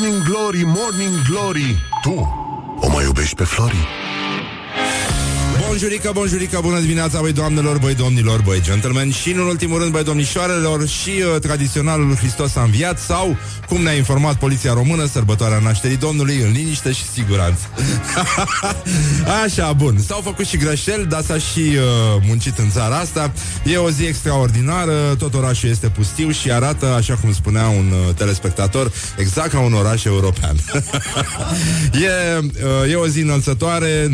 Morning Glory, Morning Glory, tu o mai iubești pe Flori? Bunjurică, bunjurică, bună dimineața, băi doamnelor, băi domnilor, băi gentlemen și, în ultimul rând, băi domnișoarelor și tradiționalul Hristos a înviat sau, cum ne-a informat poliția română, sărbătoarea nașterii Domnului în liniște și siguranță. Așa, bun, s-au făcut și greșeli, dar s-a și muncit în țara asta. E o zi extraordinară, tot orașul este pustiu și arată, așa cum spunea un telespectator, exact ca un oraș european. E o zi înălțătoare,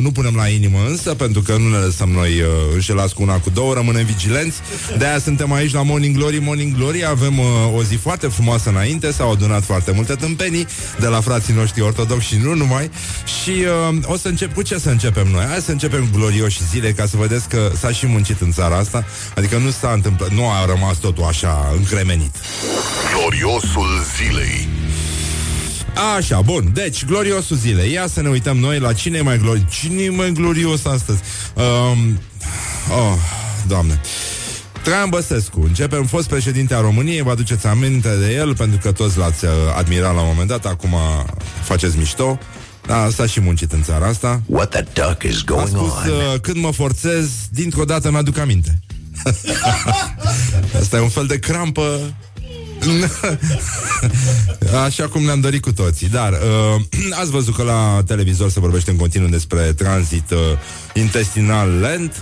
nu punem la inimă, însă, pentru că nu ne lăsăm noi înșelați cu una, cu două, rămânem vigilenți. De-aia suntem aici la Morning Glory, Morning Glory. Avem o zi foarte frumoasă înainte. S-au adunat foarte multe tâmpenii de la frații noștri ortodocși și nu numai. Și o să încep cu ce să începem noi. Hai să începem glorioși zile, ca să vedeți că s-a și muncit în țara asta. Adică nu s-a întâmplat, nu a rămas totul așa încremenit. Gloriosul zilei. Așa, bun, deci, gloriosul zilei. Ia să ne uităm noi la cine e mai glorios astăzi. Doamne, Traian Băsescu, începem, fost președinte a României. Vă aduceți aminte de el, pentru că toți l-ați admirat la un moment dat. Acum faceți mișto. Da, s-a și muncit în țara asta. What the duck is going on? A spus, când mă forțez, dintr-o dată mi-aduc aminte. Asta e un fel de crampă. Așa cum ne-am dorit cu toții. Dar ați văzut că la televizor se vorbește în continuu despre tranzit intestinal lent.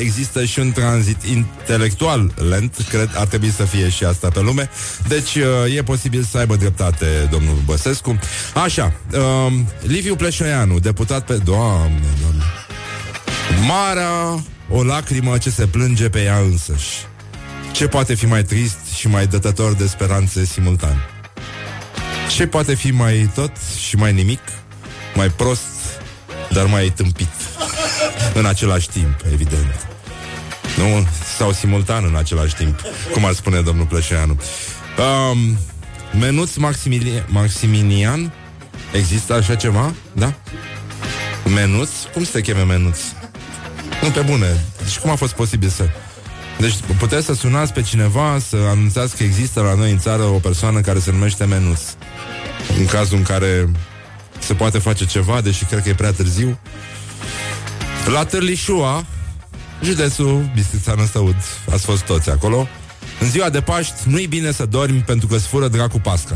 Există și un tranzit intelectual lent. Cred ar trebui să fie și asta pe lume. Deci e posibil să aibă dreptate domnul Băsescu. Așa, Liviu Pleșoianu, deputat pe... Doamne, doamne. Marea o lacrimă ce se plânge pe ea însăși. Ce poate fi mai trist și mai dătător de speranțe simultan? Ce poate fi mai tot și mai nimic, mai prost, dar mai tâmpit în același timp, evident. Nu? Sau simultan în același timp, cum ar spune domnul Pleșoianu. Menuț Maximilian? Există așa ceva? Da? Menuț? Cum se cheme Menuț? Nu, pe bune. Deci cum a fost posibil să... Deci puteți să sunați pe cineva, să anunțați că există la noi în țară o persoană care se numește Menuț. În cazul în care se poate face ceva, deși cred că e prea târziu. La Târlișua, județul Bistrițanul Săud, ați fost toți acolo. În ziua de Paști nu-i bine să dormi, pentru că îți fură dracu pasca.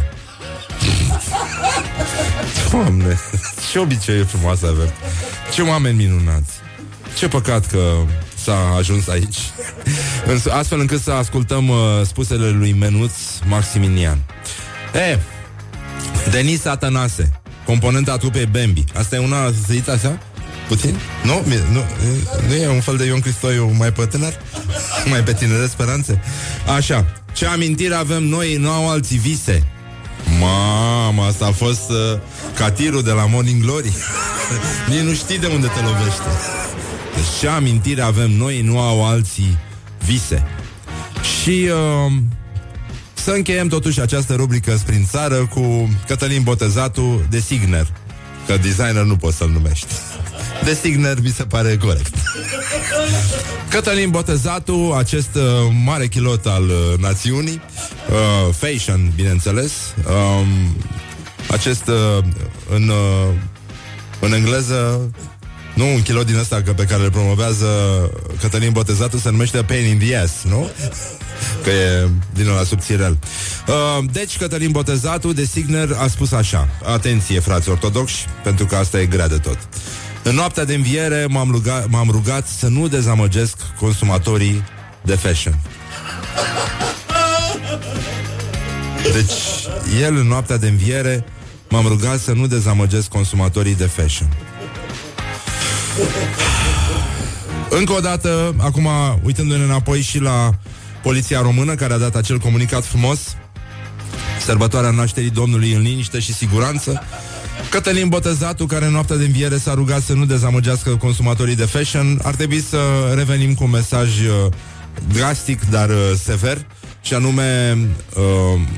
Doamne, ce obicei frumoase avem. Ce oameni minunați. Ce păcat că s-a ajuns aici, astfel încât să ascultăm spusele lui Menuț Maximilian. Denis Atanase, componenta trupei Bambi. Asta e una, să ziți așa? Puțin? Nu e un fel de Ion Cristoiu mai pe tânăr? Mai pe tinere speranțe? Așa, ce amintire avem noi, nu au alții vise. Mama, asta a fost catirul de la Morning Glory. Nici nu știi de unde te lovește. Deci ce amintire avem noi, nu au alții vise. Și să încheiem totuși această rubrică prin țară cu Cătălin Botezatu, de Signer. Că designer nu poți să-l numești. De Signer mi se pare corect. Cătălin Botezatu, acest mare chilot al națiunii, fashion, bineînțeles, acest în engleză. Nu, un kilo din ăsta pe care îl promovează Cătălin Botezatu se numește Pain in the Ass, nu? Că e din ăla subțirel. Deci Cătălin Botezatu, de Signer, a spus așa. Atenție, frați ortodocși, pentru că asta e grea de tot. În noaptea de înviere m-am rugat să nu dezamăgesc consumatorii de fashion. Deci, el în noaptea de înviere m-am rugat să nu dezamăgesc consumatorii de fashion. Încă o dată, acum uitându-ne înapoi și la poliția română, care a dat acel comunicat frumos, sărbătoarea nașterii Domnului în liniște și siguranță, Cătălin Botezatu, care în noaptea de înviere s-a rugat să nu dezamăgească consumatorii de fashion, ar trebui să revenim cu un mesaj drastic, dar sever, și anume,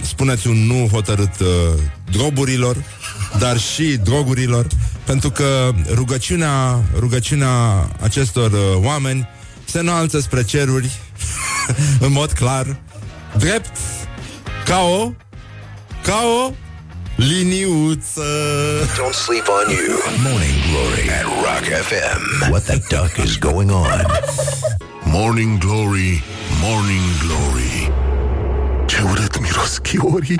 spuneți un nu hotărât drogurilor, dar și drogurilor, pentru că rugăciunea acestor oameni se înalță spre ceruri, în mod clar, drept ca o Liniuță. Don't sleep on you. Morning Glory at Rock FM. What the duck is going on? Morning Glory, Morning Glory. Ce urât miros chiorii.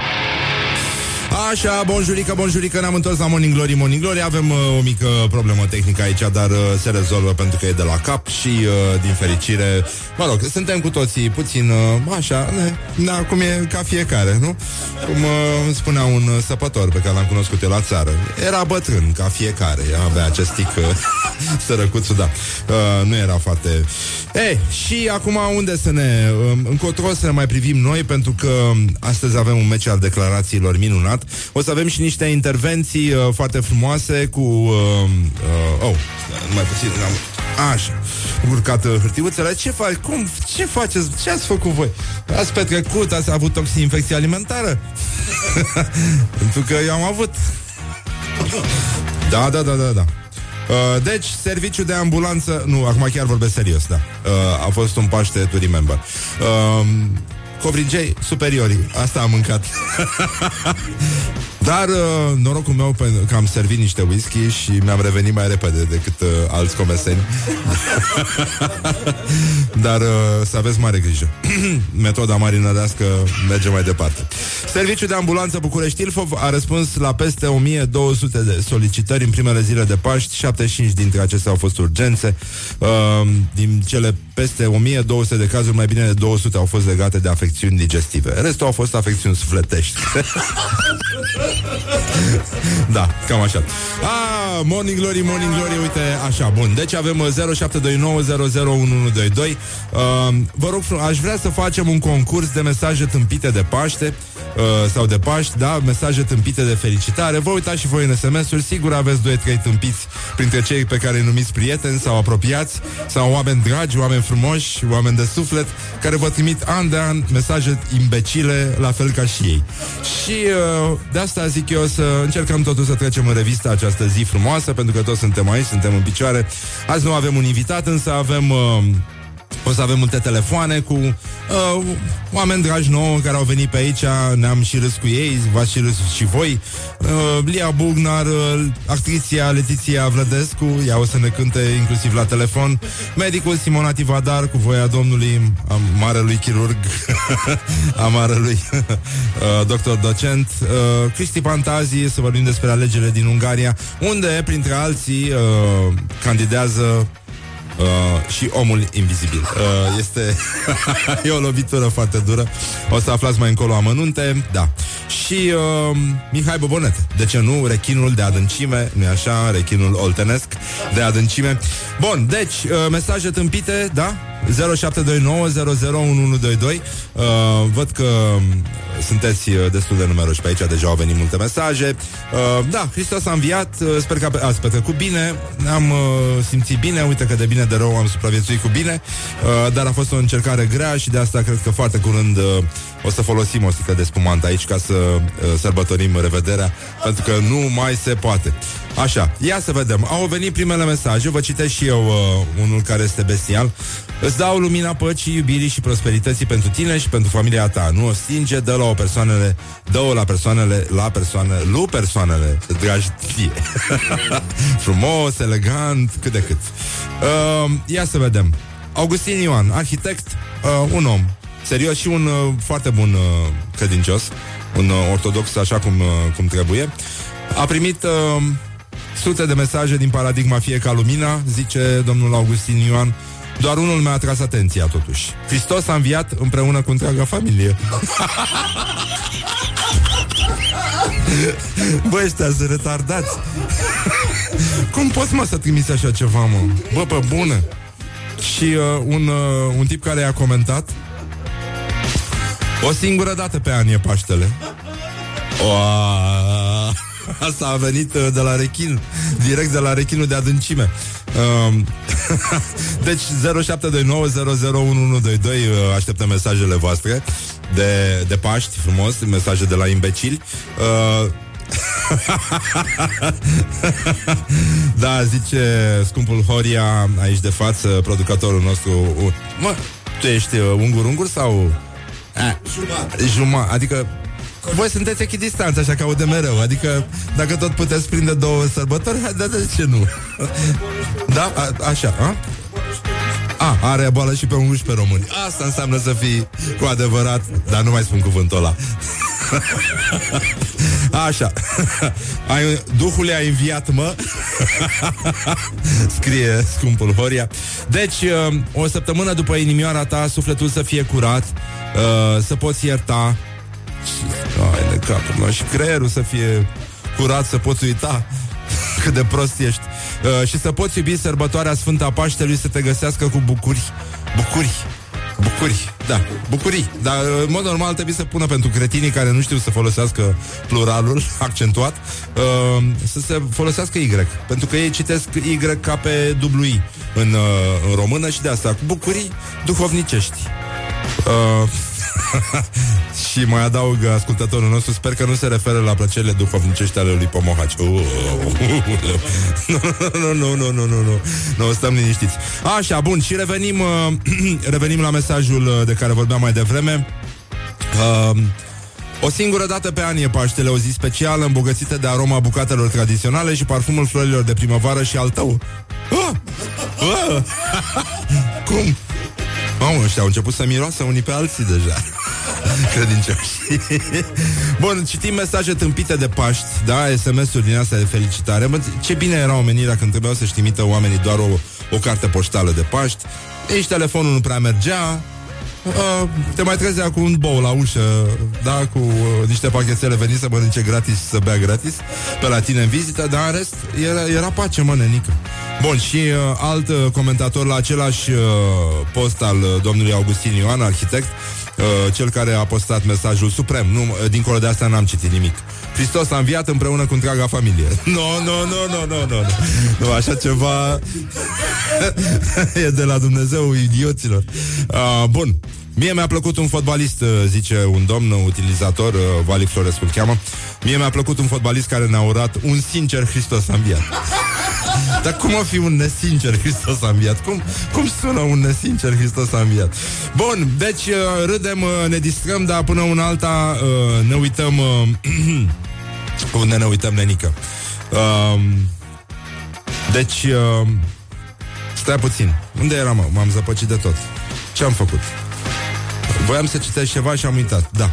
Așa, bonjurică, bonjurică, ne-am întors la Morning Glory, Morning Glory. Avem o mică problemă tehnică aici, dar se rezolvă pentru că e de la cap și din fericire, mă rog, suntem cu toții puțin așa, da, cum e ca fiecare, nu? Cum spunea un săpător pe care l-am cunoscut eu la țară, era bătrân ca fiecare, avea acest tic sărăcuțul, da, nu era foarte... Ei, și acum unde să ne... încotro să ne mai privim noi, pentru că astăzi avem un meci al declarațiilor minunat. O să avem și niște intervenții foarte frumoase cu... mai puțin... Așa, urcat hârtiuțele. Ce faci? Cum? Ce faceți? Ce ați făcut voi? Ați petrecut? Ați avut toxinfecție alimentară? Pentru că eu am avut. Da. Deci, serviciu de ambulanță... Nu, acum chiar vorbesc serios, da. A fost un Paște to remember. Covrigei superiorii. Asta am mâncat. Dar norocul meu că am servit niște whisky și mi-am revenit mai repede decât alți comeseni. Dar să aveți mare grijă. Metoda marinărească merge mai departe. Serviciul de ambulanță București Ilfov a răspuns la peste 1200 de solicitări în primele zile de Paști. 75 dintre acestea au fost urgențe. Din cele peste 1200 de cazuri, mai bine de 200 au fost legate de afecțiuni digestive. Restul au fost afecțiuni sufletești. Da, cam așa. Ah, Morning Glory, Morning Glory, uite, așa, bun. Deci avem 0729001122. Vă rog, aș vrea să facem un concurs de mesaje tâmpite de Paște sau de Paști, da, mesaje tâmpite de fericitare. Vă uitați și voi în SMS-uri, sigur aveți 2-3 tâmpiți printre cei pe care îi numiți prieteni sau apropiați, sau oameni dragi, oameni frumoși, oameni de suflet, care vă trimit an de an mesaje imbecile, la fel ca și ei. Și de asta zic eu să încercăm totuși să trecem în revistă această zi frumoasă, pentru că toți suntem aici, suntem în picioare. Azi nu avem un invitat, însă avem... o să avem multe telefoane cu oameni dragi nouă care au venit pe aici, ne-am și râs cu ei, v-ați și râs și voi. Lia Bugnar, actriția Letiția Vlădescu, ea o să ne cânte inclusiv la telefon. Medicul Simona Tivadar, cu voia Domnului, a marelui chirurg, a marelui doctor docent. Cristi Pantazi, să vorbim despre alegerile din Ungaria, unde, printre alții, candidează și omul invizibil. Este e o lovitură foarte dură. O să aflați mai încolo amănunte. Da. Și Mihai Bobonete. De ce nu? Rechinul de adâncime, nu-i așa? Rechinul oltenesc de adâncime. Bun, deci mesaje tâmpite, da? 0729001122. Văd că sunteți destul de numeroși pe aici, deja au venit multe mesaje. Da, Hristos a înviat, sper că ați petrecut bine, ne-am simțit bine, uite că de bine de rău am supraviețuit cu bine, dar a fost o încercare grea și de asta cred că foarte curând o să folosim o sticlă de spumant aici ca să sărbătorim revederea, pentru că nu mai se poate. Așa, ia să vedem. Au venit primele mesaje, vă citesc și eu unul care este bestial. Îți dau lumina păcii, iubirii și prosperității pentru tine și pentru familia ta. Nu o stinge, dă-o la persoanele dragi ție. Frumos, elegant, cât de cât. Ia să vedem. Augustin Ioan, arhitect, un om serios și un foarte bun credincios, un ortodox așa cum trebuie. A primit sute de mesaje din Paradigma Fie ca Lumina, zice domnul Augustin Ioan. Doar unul mi-a atras atenția totuși. Hristos a înviat împreună cu întreaga familie. Bă, ăștia sunt retardați. Cum poți, mă, să trimiți așa ceva, mă? Bă, pe bună. Și un tip care i-a comentat: o singură dată pe an e Paștele. Oa! Asta a venit de la rechin, direct de la rechinul de adâncime. Deci 0729001122, așteptăm mesajele voastre de Paști, frumos, mesaje de la imbecili. Da, zice scumpul Horia, aici de față, producătorul nostru. Mă, tu ești ungur sau? Juma. Adică Voi sunteți echidistanță, așa că aude mereu. Adică, dacă tot puteți prinde două sărbători, de ce nu? Da? Așa, a? A, are boală și pe 11 români. Asta înseamnă să fii cu adevărat. Dar nu mai spun cuvântul ăla. Așa. Duhul le-a inviat, mă. Scrie scumpul Horia. Deci, o săptămână după inimioara ta, sufletul să fie curat, să poți ierta. Ai de capul meu. Și creierul să fie curat, să poți uita cât de prost ești, și să poți iubi sărbătoarea Sfânta Paștelui, să te găsească cu bucurii. Dar în mod normal trebuie să pună pentru cretinii care nu știu să folosească pluralul accentuat, să se folosească Y, pentru că ei citesc Y ca pe W în română și de asta cu bucurii duhovnicești. Și mai adaugă ascultătorul nostru: sper că nu se referă la plăcerile duhovnicești ale lui Pomohaci. Nu, stăm liniștiți. Așa, bun, și revenim la mesajul de care vorbeam mai devreme. O singură dată pe an e Paștele, o zi specială îmbogățită de aroma bucatelor tradiționale și parfumul florilor de primăvară și al tău. Cum? Mamă, ăștia au început să miroasă unii pe alții deja. Credincioși. Bun, citim mesaje tâmpite de Paști, da? SMS-uri din astea de felicitare. Bă, ce bine era omenirea când trebuiau să-și trimită oamenii doar o carte poștală de Paști. Nici telefonul nu prea mergea. Te mai trezea cu un bou la ușă, da? Cu niște pachetele, veni să mănânce gratis și să bea gratis pe la tine în vizită. Dar în rest era pace, mă, nenică. Bun, și alt comentator la același post al domnului Augustin Ioan, arhitect, cel care a postat mesajul suprem. Nu, dincolo de asta n-am citit nimic. Hristos a înviat împreună cu întreaga familie. Nu, așa ceva e de la Dumnezeu idioților. Bun. Mie mi-a plăcut un fotbalist, zice un domn utilizator, Valic Florescu îl cheamă. Mie mi-a plăcut un fotbalist care ne-a urat un sincer Hristos a înviat. Dar cum o fi un nesincer Hristos a înviat? Cum sună un nesincer Hristos a înviat? Bun, deci râdem, ne distrăm, dar până una alta ne uităm unde ne uităm, nenică. Deci stai puțin. Unde eram, mă? M-am zăpăcit de tot. Ce am făcut? Voiam să citesc ceva și am uitat. Da.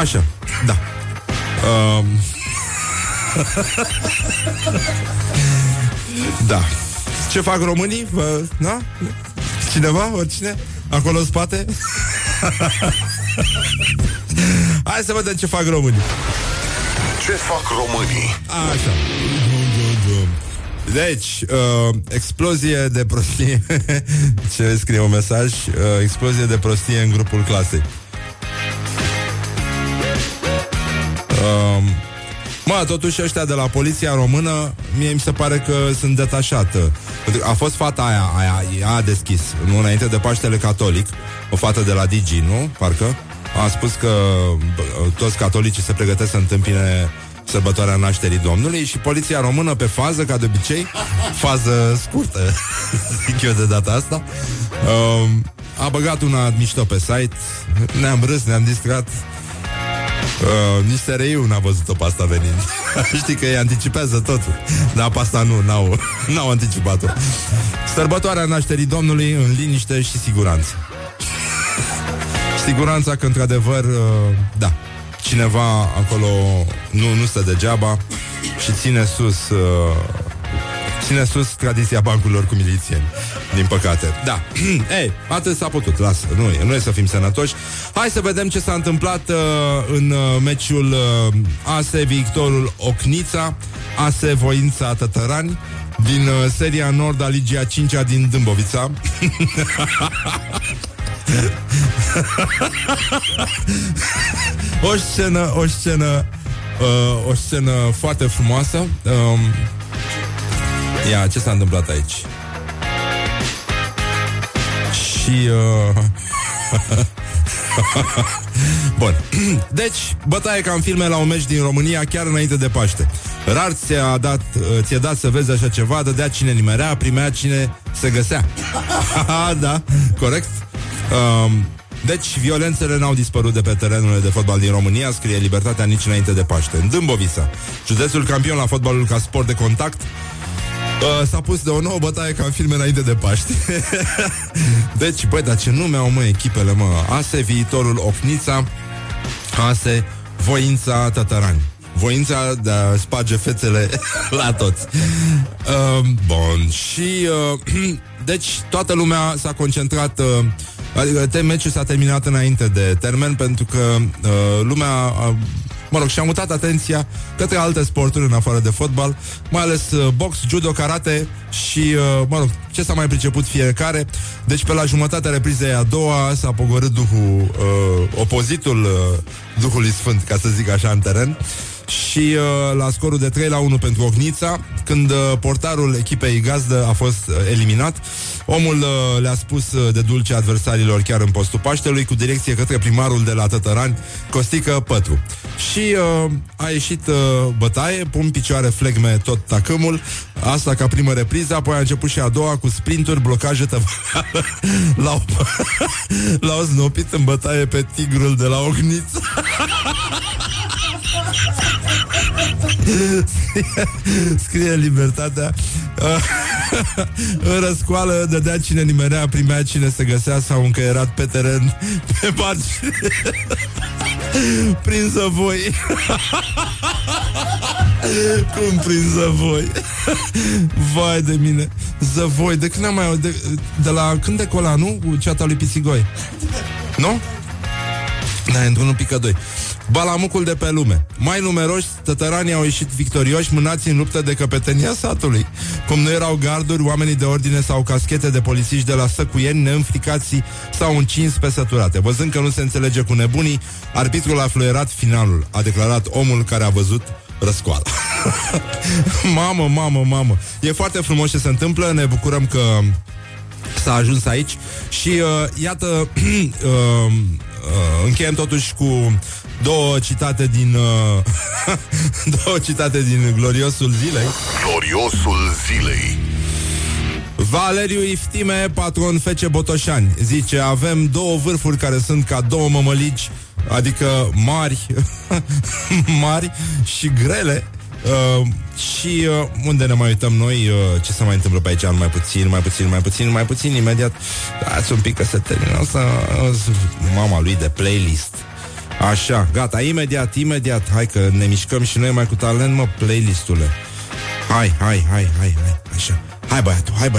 Așa, da. Da. Ce fac românii? Da? Cineva? Oricine? Acolo în spate? Hai să vedem ce fac românii. Ce fac românii? Așa. Deci, explozie de prostie. Ce scrie un mesaj? Explozie de prostie în grupul clasei. Mă, totuși ăștia de la poliția română, mie mi se pare că sunt detașată. A fost fata aia a deschis, nu, înainte de Paștele catolic. O fată de la Digi, nu? Parcă a spus că toți catolicii se pregătesc să întâmpine sărbătoarea nașterii Domnului. Și poliția română pe fază, ca de obicei. Fază scurtă, zic eu de data asta. A băgat una mișto pe site. Ne-am râs, ne-am distrat. Nici SRI-ul n-a văzut-o pe asta venind. Știi că ei anticipează totul. Dar pe asta nu, n-au anticipat-o. Sărbătoarea nașterii Domnului în liniște și siguranță. Siguranța că, într-adevăr, da, cineva acolo nu stă degeaba și ține sus tradiția bancurilor cu milițieni, din păcate. Da. Ei, atât s-a putut, lasă, nu e să fim sănătoși. Hai să vedem ce s-a întâmplat în meciul ASE Victorul Ocnița, ASE Voința Tatarani, din seria Nord a Ligii a 5-a din Dâmbovița. O scenă foarte frumoasă. Ia, ce s-a întâmplat aici? Și... Bun. Deci, bătaie ca în filme la un meci din România, chiar înainte de Paște. Rar ți-a dat să vezi așa ceva. Dădea cine nimerea, primea cine se găsea. Da, corect. Deci, violențele n-au dispărut de pe terenurile de fotbal din România, scrie Libertatea, nici înainte de Paște. În Dâmbovița, județul campion la fotbalul ca sport de contact, s-a pus de o nouă bătaie ca în filme înainte de Paște. Deci, băi, dar ce nume au, mă, echipele, mă. ASE Victorul Ocnița, ASE Voința Tatarani. Voința de a sparge fețele la toți. Bun, și deci toată lumea s-a concentrat, adică meciul s-a terminat înainte de termen, pentru că lumea mă rog, și-a mutat atenția către alte sporturi în afară de fotbal, mai ales box, judo, karate și, mă rog, ce s-a mai priceput fiecare. Deci pe la jumătatea reprizei a doua s-a pogorât duhul, opozitul Duhului Sfânt, ca să zic așa, în teren. Și la scorul de 3-1 pentru Ocnița, când portarul echipei gazdă a fost eliminat, omul le-a spus de dulce adversarilor chiar în postul Paștelui, cu direcție către primarul de la Tătărani, Costică Pătru. Și a ieșit bătaie, pun picioare, flegme, tot tacâmul. Asta ca primă repriză, apoi a început și a doua cu sprinturi, blocaje, tăvălă. L-au snopit în bătaie pe tigrul de la Ocnița. Scrie Libertatea. În răscoală dădea cine nimerea, primea cine se găsea sau încă era pe teren, pe margine, prin zăvoi. Cum prin zăvoi? Vai de mine, zăvoi, de când am mai auzit, de la cântecul ăla, nu? Cu ceata lui Pisigoi, nu? Da, într-unul pică doi. Balamucul de pe lume. Mai numeroși, tătăranii au ieșit victorioși, mânați în luptă de căpetenia satului. Cum nu erau garduri, oamenii de ordine sau caschete de polițiști de la Săcuieni, neînfricații, s-au încins pe săturate. Văzând că nu se înțelege cu nebunii, arbitrul a fluierat finalul, a declarat omul care a văzut răscoala. Mamă, mamă, mamă. E foarte frumos ce se întâmplă, ne bucurăm că s-a ajuns aici. Și iată, încheiem totuși cu două citate din două citate din gloriosul zilei. Gloriosul zilei. Valeriu Iftime, patron FC Botoșani, zice: avem două vârfuri care sunt ca două mămăligi, adică mari, mari și grele. Și unde ne mai uităm noi, ce se mai întâmplă pe aici, mai puțin, imediat. Dați un pic că se termină asta, mama lui de playlist. Așa, gata, imediat, hai că ne mișcăm și noi mai cu talent, mă, playlistule. Hai, așa. Hai băiatul, hai.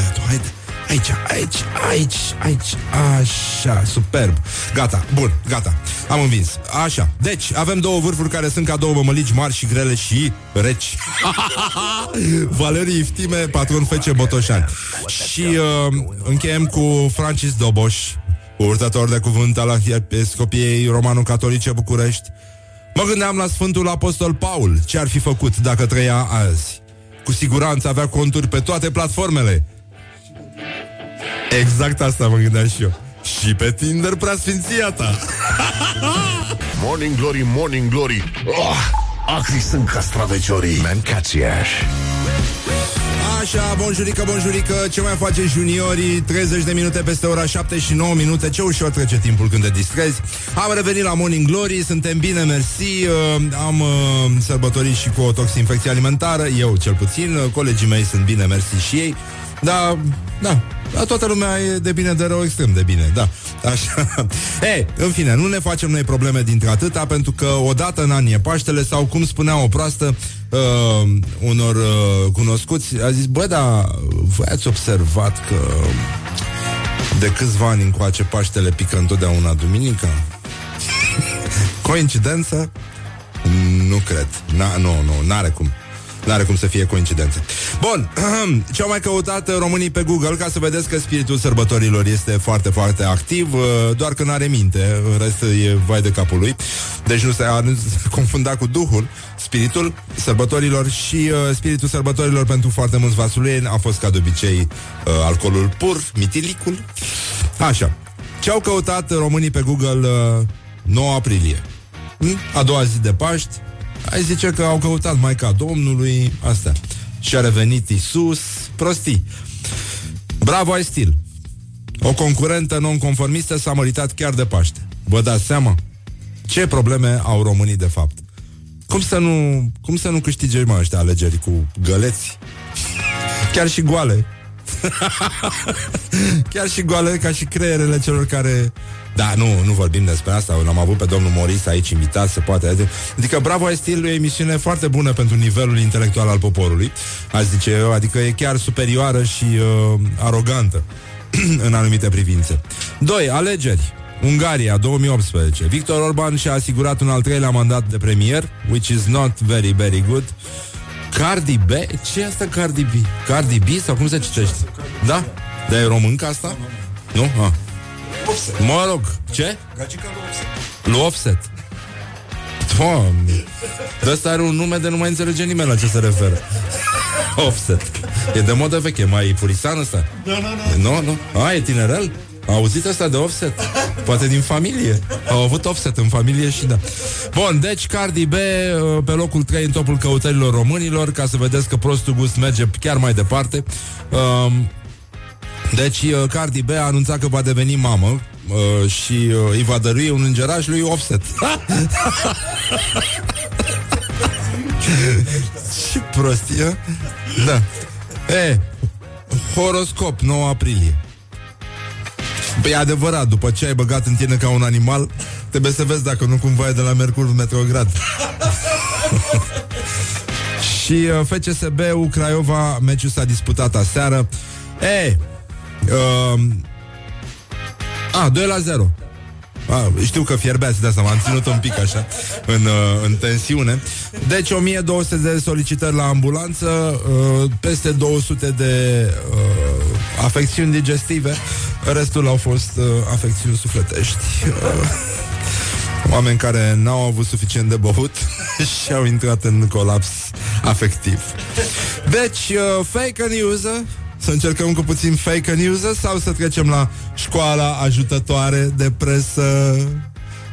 Aici, așa, superb. Gata, bun, gata, am învins. Așa, deci, avem două vârfuri care sunt ca două mămăligi mari și grele și reci. Valeriu Iftime, patron FC Botoșani. Și încheiem cu Francis Doboș, purtător de cuvânt al Arhiepiscopiei Romano-Catolice București. Mă gândeam la Sfântul Apostol Paul, ce ar fi făcut dacă trăia azi. Cu siguranță avea conturi pe toate platformele. Exact asta mă gândeam și eu. Și pe Tinder, preasfinția ta. Morning Glory, Morning Glory, acri sunt castraveciorii. Mâncați-aș. Așa, bonjurică, ce mai face juniorii? 30 de minute peste ora 7 și 9 minute. Ce ușor trece timpul când te distrezi. Am revenit la Morning Glory, suntem bine, mersi. Am sărbătorit și cu o toxinfecție alimentară. Eu cel puțin, colegii mei sunt bine, mersi și ei. Da, toată lumea e de bine, de rău, extrem de bine, da, așa. Ei, în fine, nu ne facem noi probleme dintre atâta, pentru că odată în an e Paștele, sau cum spunea o proastă unor cunoscuți, a zis: bă, dar voi ați observat că de câțiva ani încoace Paștele pică întotdeauna duminica? Coincidență? Nu cred, nu, n-are cum. N-are cum să fie coincidență. Bun, ce-au mai căutat românii pe Google, ca să vedeți că spiritul sărbătorilor este foarte, foarte activ, doar că n-are minte, în rest e vai de capul lui. Deci nu se confunda cu duhul. Spiritul sărbătorilor și spiritul sărbătorilor pentru foarte mulți vasulieni a fost, ca de obicei, alcoolul pur, mitilicul. Așa, ce-au căutat românii pe Google 9 aprilie? A doua zi de Paști. Ai zice că au căutat Maica Domnului, astea. Și a revenit Iisus, prostii. Bravo, ai stil. O concurentă nonconformistă s-a măritat chiar de Paște. Vă dați seama? Ce probleme au românii de fapt? Cum să nu câștige mai ăștia alegeri cu găleți? Chiar și goale. Chiar și goale, ca și creierele celor care... Da, nu vorbim despre asta. L-am avut pe domnul Moris aici invitat, se poate. Adică Bravo e stil, e emisiune foarte bună pentru nivelul intelectual al poporului, aș zice eu. Adică e chiar superioară și arogantă în anumite privințe. 2. Alegeri. Ungaria, 2018. Victor Orbán și-a asigurat un al treilea mandat de premier, which is not very, very good. Cardi B? Ce e asta Cardi B? Cardi B sau cum se citește? Da? Dar e românca asta? Nu? Ah. Offset. Mă rog, ce? Gagica lui Offset. Doamne. De asta are un nume de nu mai înțelege nimeni la ce se referă. Offset. E de modă veche, mai purisan ăsta? Nu. A, e tinerel? A auzit asta de Offset? Poate din familie. Au avut Offset în familie și da. Bun, deci Cardi B pe locul 3 în topul căutărilor românilor, ca să vedeți că prostul gust merge chiar mai departe. Deci Cardi B a anunțat că va deveni mamă și îi va dărui un îngeraș lui Offset. Ce prostie. Da. E, horoscop 9 aprilie. Păi e adevărat, după ce ai băgat în tine ca un animal, trebuie să vezi dacă nu cumva e de la Mercur retrograd. Și FCSB-ul Craiova, meciul s-a disputat aseară. Ei, a, 2-0. Știu că fierbeați, de asta m-am ținut un pic așa în tensiune. Deci 1200 de solicitări la ambulanță, peste 200 de afecțiuni digestive. Restul au fost afecțiuni sufletești, oameni care n-au avut suficient de băut și au intrat în colaps afectiv. Deci fake news. Să încercăm cu puțin fake news sau să trecem la școala ajutătoare de presă?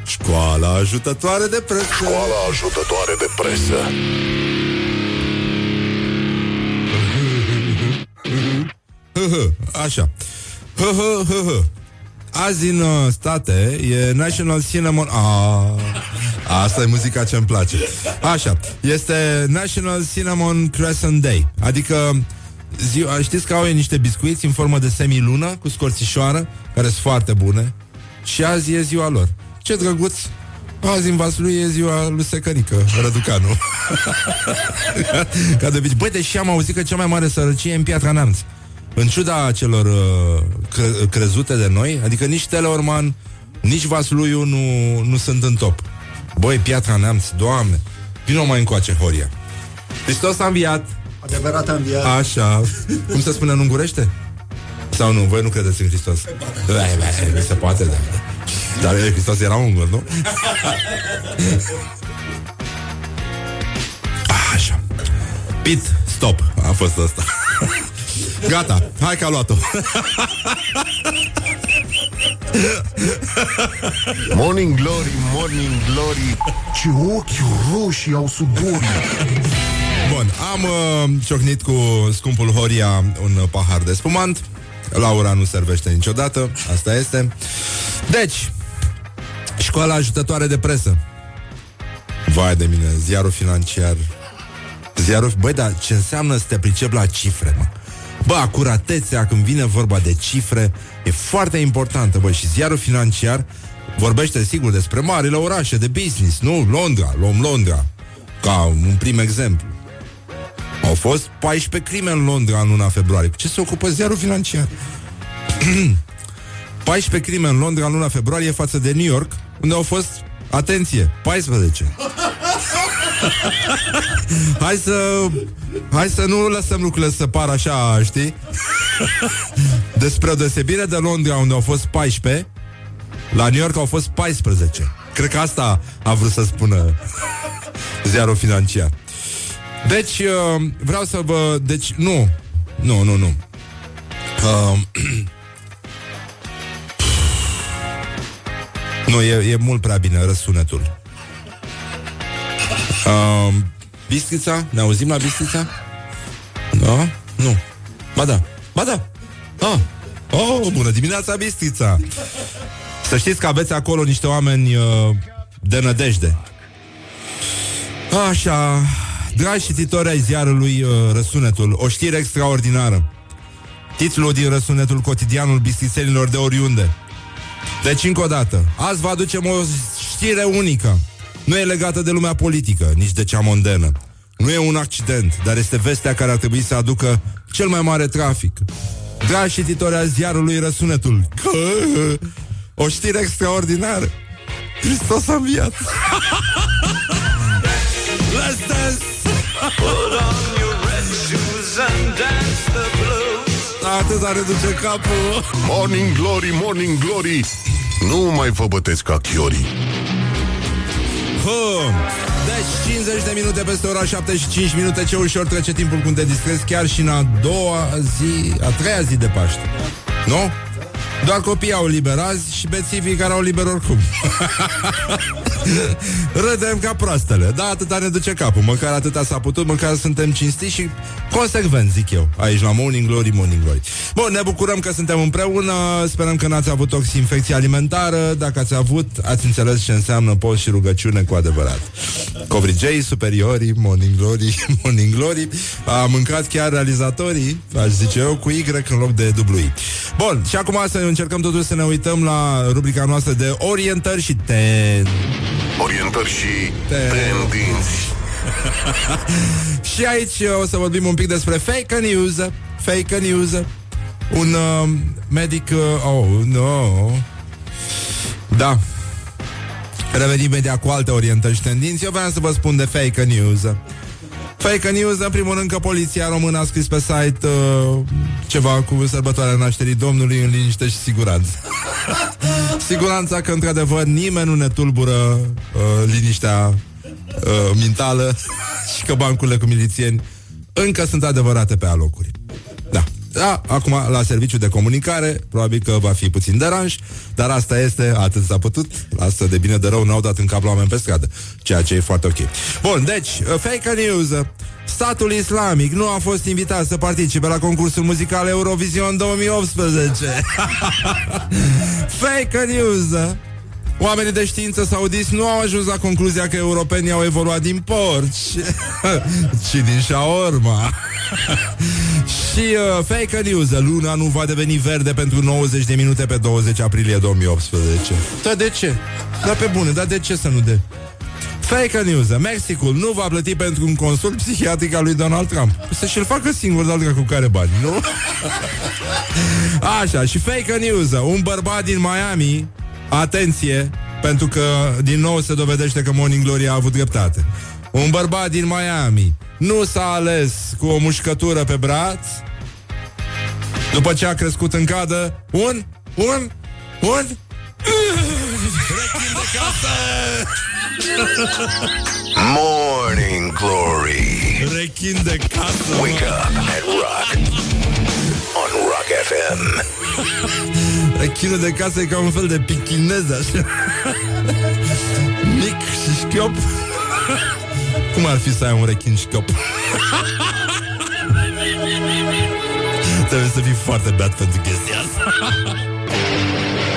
Școala ajutătoare de presă. Școala ajutătoare de presă. Așa. Azi în state e National Cinema... asta e muzica ce îmi place. Așa. Este National Cinnamon Crescent Day. Adică știți că au ei niște biscuiți în formă de semilună cu scorțișoară, care sunt foarte bune. Și azi e ziua lor. Ce drăguț! Azi în Vaslui e ziua lui Secărică Răducanu. Ca de obicei. Băi, deși am auzit că cea mai mare sărăcie e în Piatra Neamț. În ciuda celor crezute de noi. Adică nici Teleorman, nici Vasluiu nu sunt în top. Băi, Piatra Neamț, Doamne. Vino mai încoace, Horia. Hristos a înviat. Adevărat am viat. Așa. Cum se spune în ungurește? Sau nu? Voi nu credeți în Hristos? Nu se poate, da. Dar Hristos era ungur, nu? Așa. Pit, stop. A fost asta. Gata. Hai că a luat-o. Morning glory, morning glory. Ce ochi roșii au sudorii. Bun, am ciocnit cu scumpul Horia un pahar de spumant. Laura nu servește niciodată. Asta este. Deci, școala ajutătoare de presă. Vai de mine, Ziarul Financiar. Băi, dar ce înseamnă să te pricep la cifre, mă? Bă, acuratețea când vine vorba de cifre e foarte importantă, bă. Și Ziarul Financiar vorbește sigur despre marile orașe de business, nu? Londra, luăm Londra ca un prim exemplu. Au fost 14 crime în Londra în luna februarie. Ce se ocupă Ziarul Financiar? 14 crime în Londra în luna februarie față de New York, unde au fost, atenție, 14. Hai să nu lăsăm lucrurile să pară așa, știi? Despre o deosebire de Londra, unde au fost 14, la New York au fost 14. Cred că asta a vrut să spună Ziarul Financiar. Deci, vreau să vă... Deci, nu. Nu, e mult prea bine Răsunetul. Bistrița? Ne auzim la Bistrița? Da? Nu. Ba da. Oh, bună dimineața, Bistița! Să știți că aveți acolo niște oameni de nădejde. Așa, dragi cititori ai ziarului Răsunetul, o știre extraordinară. Titlul din Răsunetul, cotidianul bistițenilor de oriunde. Deci, încă o dată, azi vă aducem o știre unică. Nu e legată de lumea politică, nici de cea mondenă. Nu e un accident, dar este vestea care ar trebui să aducă cel mai mare trafic. Dragi cititori al ziarului Răsunetul, o știre extraordinară. Hristos a înviat. Let's dance. Put on your red shoes and dance the blues. Atâta reduce capul. Morning glory, morning glory, nu mai vă bătesc ca chiorii. Deci 50 de minute peste ora 75 minute. Ce ușor trece timpul când te distrezi, chiar și în a treia zi de Paște. Nu? Doar copiii au liber azi și bețivii care au liber oricum. Râdem ca proastele. Da, atâta ne duce capul. Măcar atâta s-a putut, măcar suntem cinstiți și consecvenți, zic eu, aici la Morning Glory, Morning Glory. Bun, ne bucurăm că suntem împreună. Sperăm că n-ați avut toxinfecție alimentară. Dacă ați avut, ați înțeles ce înseamnă post și rugăciune cu adevărat. Covrigei, superiorii, Morning Glory, Morning Glory. A mâncat chiar realizatorii, aș zice eu, cu Y în loc de W. Bun, și acum să încercăm totuși să ne uităm la rubrica noastră de orientări și tendinți. Și aici o să vorbim un pic despre fake news. Un medic... oh, no. Da. Revenim imediat cu alte orientări și tendinți. Eu vreau să vă spun de fake news. Fake news, în primul rând că poliția română a scris pe site ceva cu sărbătoarea nașterii Domnului în liniște și siguranță. Siguranța că, într-adevăr, nimeni nu ne tulbură liniștea mentală și că bancurile cu milițieni încă sunt adevărate pe alocuri. Da. Da, acum, la serviciu de comunicare, probabil că va fi puțin deranj, dar asta este, atât s-a putut. Asta de bine de rău n-au dat în cap la oameni pe stradă, ceea ce e foarte ok. Bun, deci, fake news. Statul islamic nu a fost invitat să participe la concursul muzical Eurovision 2018. Fake news. Oamenii de știință saudiți nu au ajuns la concluzia că europenii au evoluat din porci, ci din șaorma. Și fake news. Luna nu va deveni verde pentru 90 de minute pe 20 aprilie 2018. Dar de ce? Dar pe bune, dar de ce să nu de... Fake news. Mexicul nu va plăti pentru un consult psihiatric al lui Donald Trump. Să și-l facă singur, dar cu care bani, nu? Așa, și fake news. Un bărbat din Miami... Atenție, pentru că din nou se dovedește că Morning Glory a avut dreptate. Un bărbat din Miami nu s-a ales cu o mușcătură pe braț după ce a crescut în cadă un rechin de casă. Morning Glory, rechin de casă. Wake up at Rock on Rock FM. Rechinul de casă e ca un fel de pichinez, așa. Mic și șchiop. Cum ar fi să ai un rechin șchiop? Trebuie să fii foarte beat pentru chestia asta.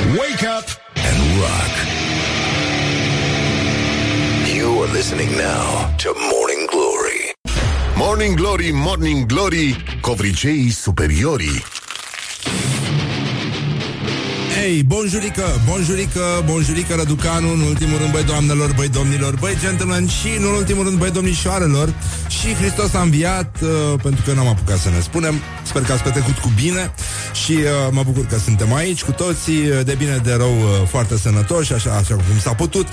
Wake up and rock. You are listening now to Morning Glory. Morning Glory, Morning Glory, covriceii superiorii. Ei, bonjurică, Răducanu, în ultimul rând, băi doamnelor, băi domnilor, băi gentlemen și, în ultimul rând, băi domnișoarelor. Și Hristos a înviat, pentru că n-am apucat să ne spunem. Sper că ați petrecut cu bine și mă bucur că suntem aici cu toții, de bine, de rău, foarte sănătoși, așa cum s-a putut.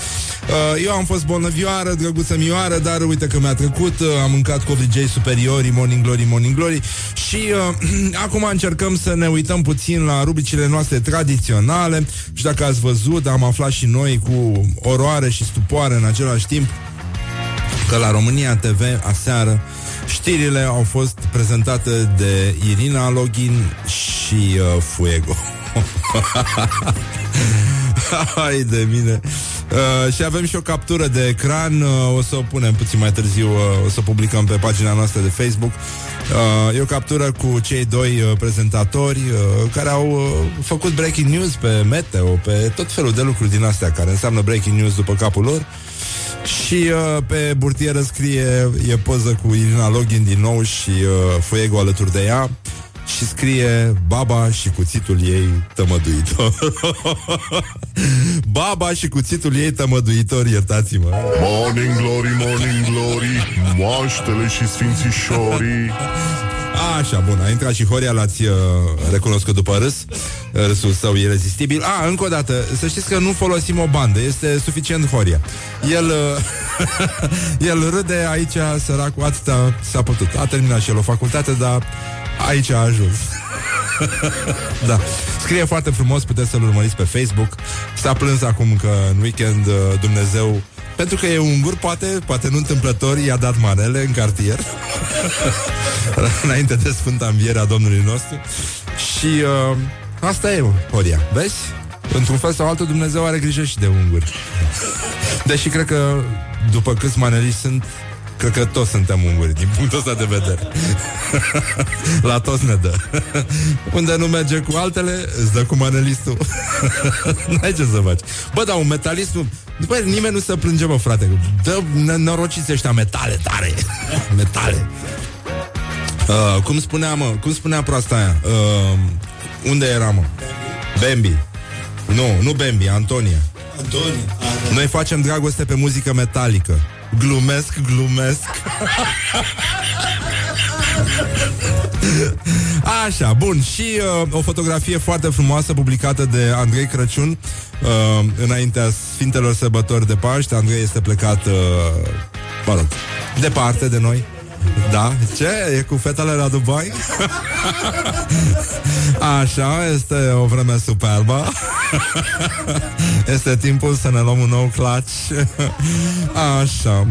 Eu am fost bolnăvioară, drăguță mioară, dar uite că mi-a trecut, am mâncat covrigei superiorii, Morning Glory, Morning Glory. Și acum încercăm să ne uităm puțin la rubricile noastre tradiționale. Și dacă ați văzut, am aflat și noi cu oroare și stupoare în același timp că la România TV aseară știrile au fost prezentate de Irina Login și Fuego. Hai de mine. Și avem și o captură de ecran, o să o punem puțin mai târziu, o să o publicăm pe pagina noastră de Facebook. E o captură cu cei doi prezentatori care au făcut breaking news pe meteo, pe tot felul de lucruri din astea care înseamnă breaking news după capul lor. Și pe burtieră scrie, e poză cu Irina Login din nou și Fuego alături de ea. Și scrie baba și cuțitul ei tămăduitor. Baba și cuțitul ei tămăduitor, iertați-mă. Morning glory, morning glory, moaștele și sfințișorii. Așa, bun, a intrat și Horia, l-ați recunoscut după râs. Râsul său irezistibil. A, încă o dată, să știți că nu folosim o bandă, este suficient Horia. El râde aici, săracul, atâta s-a putut. A terminat și el o facultate, dar aici a ajuns. Da. Scrie foarte frumos, puteți să-l urmăriți pe Facebook. S-a plâns acum că în weekend Dumnezeu, pentru că e ungur, poate nu întâmplător, i-a dat manele în cartier înainte de Sfânta Înviere a Domnului nostru. Și asta e, Horia, vezi? Într-un fel sau altul Dumnezeu are grijă și de unguri. Deși cred că după câți maneliști sunt, cred că toți suntem unguri, din punctul ăsta de vedere. La toți ne dă. Unde nu merge cu altele, îți dă cu manelistul. N-ai ce să faci. Bă, dar un metalist... Bă, nimeni nu se plânge, bă, frate. Dă norociți ăștia metale tare. Metale. Cum spunea proasta aia? Unde era, mă? Bambi. Nu Bambi, Antonia. Noi facem dragoste pe muzică metalică. Glumesc. Așa, bun. Și o fotografie foarte frumoasă publicată de Andrei Crăciun înaintea Sfintelor Sărbători de Paște. Andrei este plecat departe de noi. Da, ce? E cu fetele la Dubai? Așa, este o vreme superbă. Este timpul să ne luăm un nou clutch. Așa.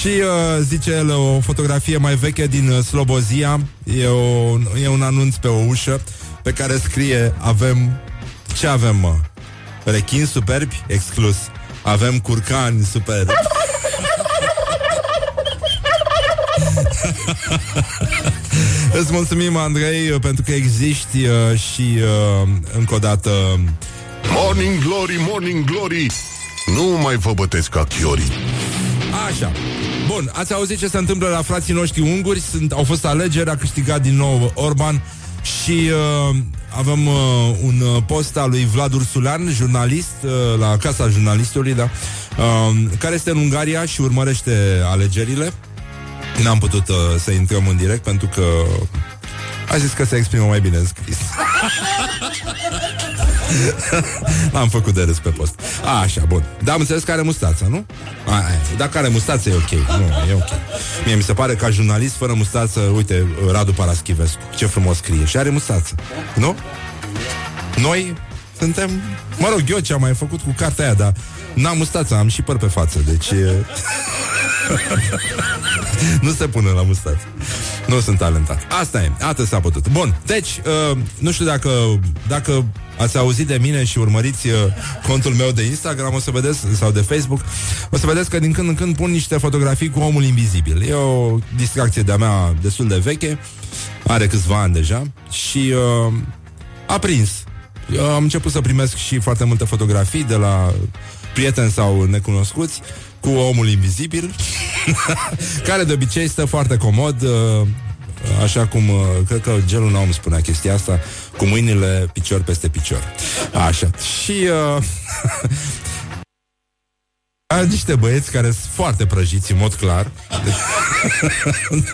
Și zice el, o fotografie mai veche din Slobozia. E un anunț pe o ușă pe care scrie: Ce avem, mă? Rechini superbi? Exclus. Avem curcani superbi. Îți mulțumim, Andrei, pentru că existi și încă o dată. Morning glory, morning glory, nu mai vă bătesc ca chiorii. Așa. Bun, ați auzit ce se întâmplă la frații noștri unguri. Au fost alegeri, a câștigat din nou Orban. Și avem un post al lui Vlad Ursulean, jurnalist, la Casa Jurnalistului, da? Care este în Ungaria și urmărește alegerile. N-am putut să intrăm în direct pentru că a zis că se exprimă mai bine în scris. Am făcut de râs pe post. Așa, bun. Dar am înțeles că are mustața, nu? Dacă are mustață e ok. Nu, e ok. Mie mi se pare ca jurnalist fără mustață, uite, Radu Paraschivescu, ce frumos scrie și are mustață. Nu? Noi suntem... Mă rog, eu ce am mai făcut cu cartea aia, dar n-am mustață, am și păr pe față, deci... Nu se pune la mustață. Nu sunt talentat. Asta e, atât s-a putut. Bun, deci, nu știu dacă ați auzit de mine și urmăriți contul meu de Instagram, o să vedeți, sau de Facebook, o să vedeți că din când în când pun niște fotografii cu omul invizibil. E o distracție de-a mea destul de veche, are câțiva ani deja. Și a prins. Eu am început să primesc și foarte multe fotografii de la prieteni sau necunoscuți cu omul invizibil, care de obicei stă foarte comod, așa cum cred că Gelul Naum spunea chestia asta, cu mâinile picior peste picior. Așa. Și are niște băieți care sunt foarte prăjiți, în mod clar.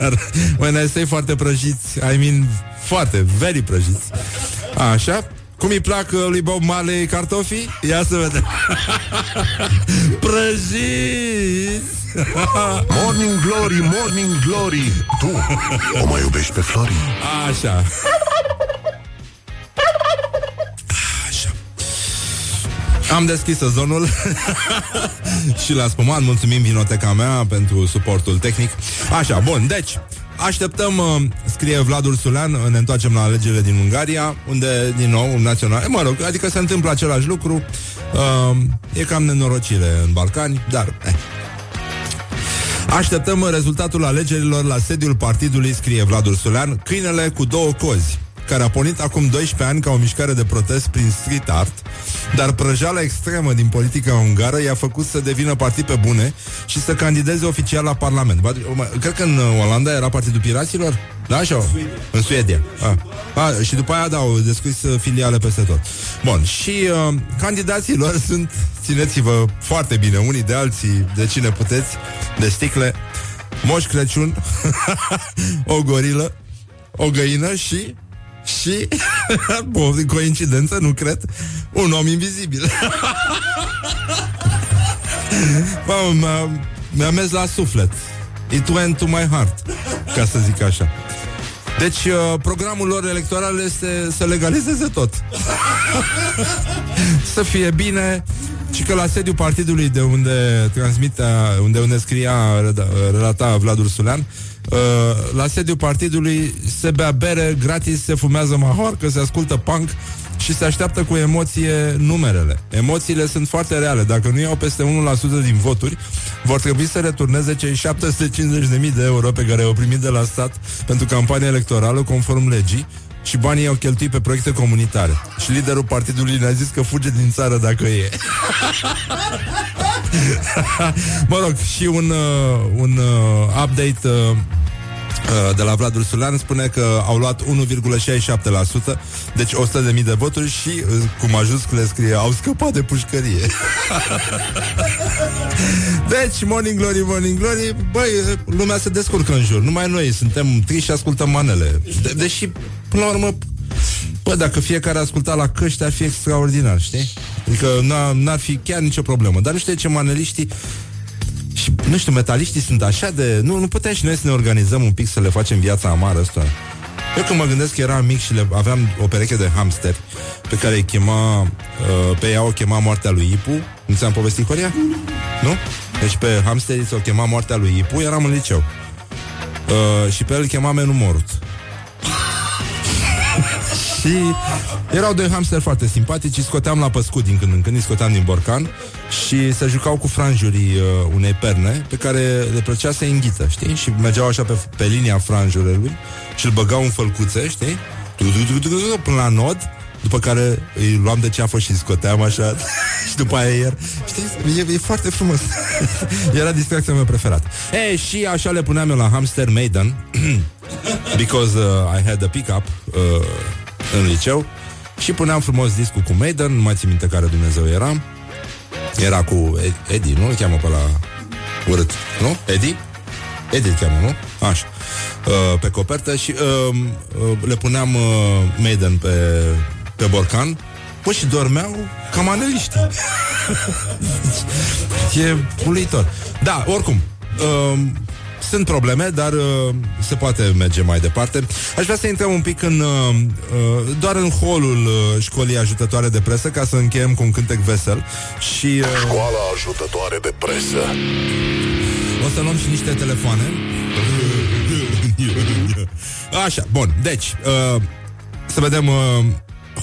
Dar mai n-ai foarte prăjiți, foarte, very prăjiți. Așa. Cum îi plac lui Bob Marley cartofii? Ia să vedem. Prăjiți! Morning glory, morning glory, tu o mai iubești pe Flori? Așa. Așa. Am deschis sezonul și la spumat. Mulțumim vinoteca mea pentru suportul tehnic. Așa, bun, deci așteptăm, scrie Vlad Ursulean, ne întoarcem la alegerile din Ungaria, unde, din nou, un național, mă rog, adică se întâmplă același lucru. E cam nenorocire în Balcani, dar... Așteptăm rezultatul alegerilor la sediul partidului, scrie Vlad Ursulean, Câinele cu două cozi, care a pornit acum 12 ani ca o mișcare de protest prin street art, dar prăjeala extremă din politica ungară i-a făcut să devină partid pe bune și să candideze oficial la Parlament. Cred că în Olanda era Partidul Piraților? Da, așa? În Suedia. Și după aia, da, au deschis filiale peste tot. Bun, și candidaților sunt, țineți-vă foarte bine unii de alții, de cine puteți, de sticle, Moș Crăciun, o gorilă, o găină și, din coincidență, nu cred, un om invizibil. Mi-a mers la suflet. It went to my heart, ca să zic așa. Deci, programul lor electoral este să legalizeze tot. Să fie bine. Și că la sediul partidului de unde transmitea, unde scria, relata Vlad Ursulean, la sediul partidului se bea bere gratis, se fumează mahor, că se ascultă punk și se așteaptă cu emoție numerele. Emoțiile sunt foarte reale. Dacă nu iau peste 1% din voturi, vor trebui să returneze cei 750.000 de euro pe care i-au primit de la stat pentru campania electorală conform legii, și banii i-au cheltuit pe proiecte comunitare. Și liderul partidului ne-a zis că fuge din țară dacă e. Mă rog, și un update de la Vlad Ursulean spune că au luat 1,67%, deci 100.000 de voturi și, cu majuscule scrie, au scăpat de pușcărie. Deci, morning glory, morning glory, băi, lumea se descurcă în jur, numai noi suntem triși și ascultăm manele. Deși, până la urmă, bă, dacă fiecare asculta la căști, ar fi extraordinar, știi? Adică n-ar fi chiar nicio problemă, dar nu știu de ce maneliștii și, nu știu, metaliștii sunt așa de... Nu putem și noi să ne organizăm un pic să le facem viața amară asta. Eu când mă gândesc că eram mic și aveam o pereche de hamsteri pe care pe ea o chema moartea lui Ipu. Nu ți-am povestit, Coria? Nu? Deci pe hamsteri o chema moartea lui Ipu, eram în liceu. Și pe el îl chema Menumorut. Și erau doi hamsteri foarte simpatici, îi scoteam la păscut din când în când, îi scoteam din borcan și se jucau cu franjurii unei perne pe care le plăcea să înghită, știi? Și mergeau așa pe linia franjurelui și îl băgau în fălcuțe, știi? Până la nod, după care îi luam de ceafă și îi scoteam așa și după aia ieri. Știi? E foarte frumos. Era distracția mea preferată. Ei, și așa le puneam eu la hamster maiden, because I had a pickup în liceu și puneam frumos discul cu Maiden, nu mai țin minte care Dumnezeu era. Era cu Eddie, nu? Îl cheamă pe la urât, nu? Eddie îl cheamă, nu? Așa. Pe copertă și le puneam Maiden pe borcan. Păi și dormeau ca maneliști. E uluitor. Da, oricum. Sunt probleme, dar se poate merge mai departe. Aș vrea să intrăm un pic doar în holul școlii ajutătoare de presă, ca să încheiem cu un cântec vesel. Și școala ajutătoare de presă. O să luăm și niște telefoane. Așa, bun, deci să vedem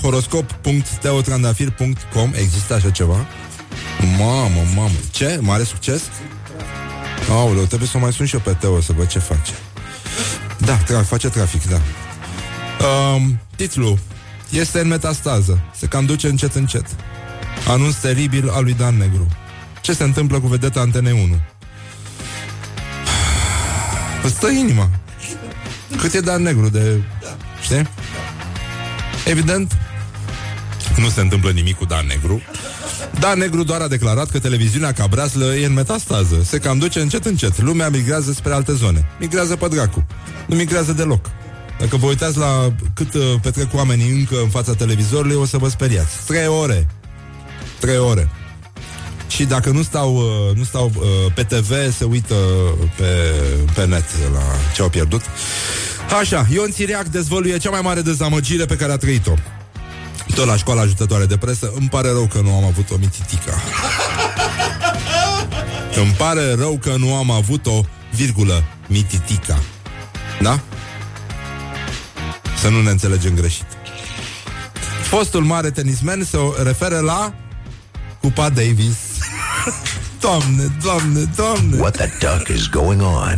horoscop.teotrandafir.com. Există așa ceva? Mamă, ce? Mare succes? Aoleu, trebuie să mai sun și eu pe Teo să văd ce face. Da, face trafic, da. Titlul este în metastază. Se cam duce încet, încet. Anunț teribil al lui Dan Negru. Ce se întâmplă cu vedeta Antenei 1? Îți stă inima. Cât e Dan Negru de... știi? Evident, nu se întâmplă nimic cu Dan Negru. Dan Negru doar a declarat că televiziunea ca braslă e în metastază. Se cam duce încet, încet. Lumea migrează spre alte zone. Migrează pe dracu. Nu migrează deloc. Dacă vă uitați la cât petrec oamenii încă în fața televizorului, o să vă speriați. 3 ore. Și dacă nu stau pe TV, se uită pe net la ce au pierdut. Așa, Ion Țiriac dezvăluie cea mai mare dezamăgire pe care a trăit-o. Tot la școala ajutătoare de presă. Îmi pare rău că nu am avut o mititică. Îmi pare rău că nu am avut o virgulă mititică. Da? Să nu ne înțelegem greșit. Fostul mare tenismen se referă la Cupa Davis. Doamne, Doamne, Doamne. What the duck is going on?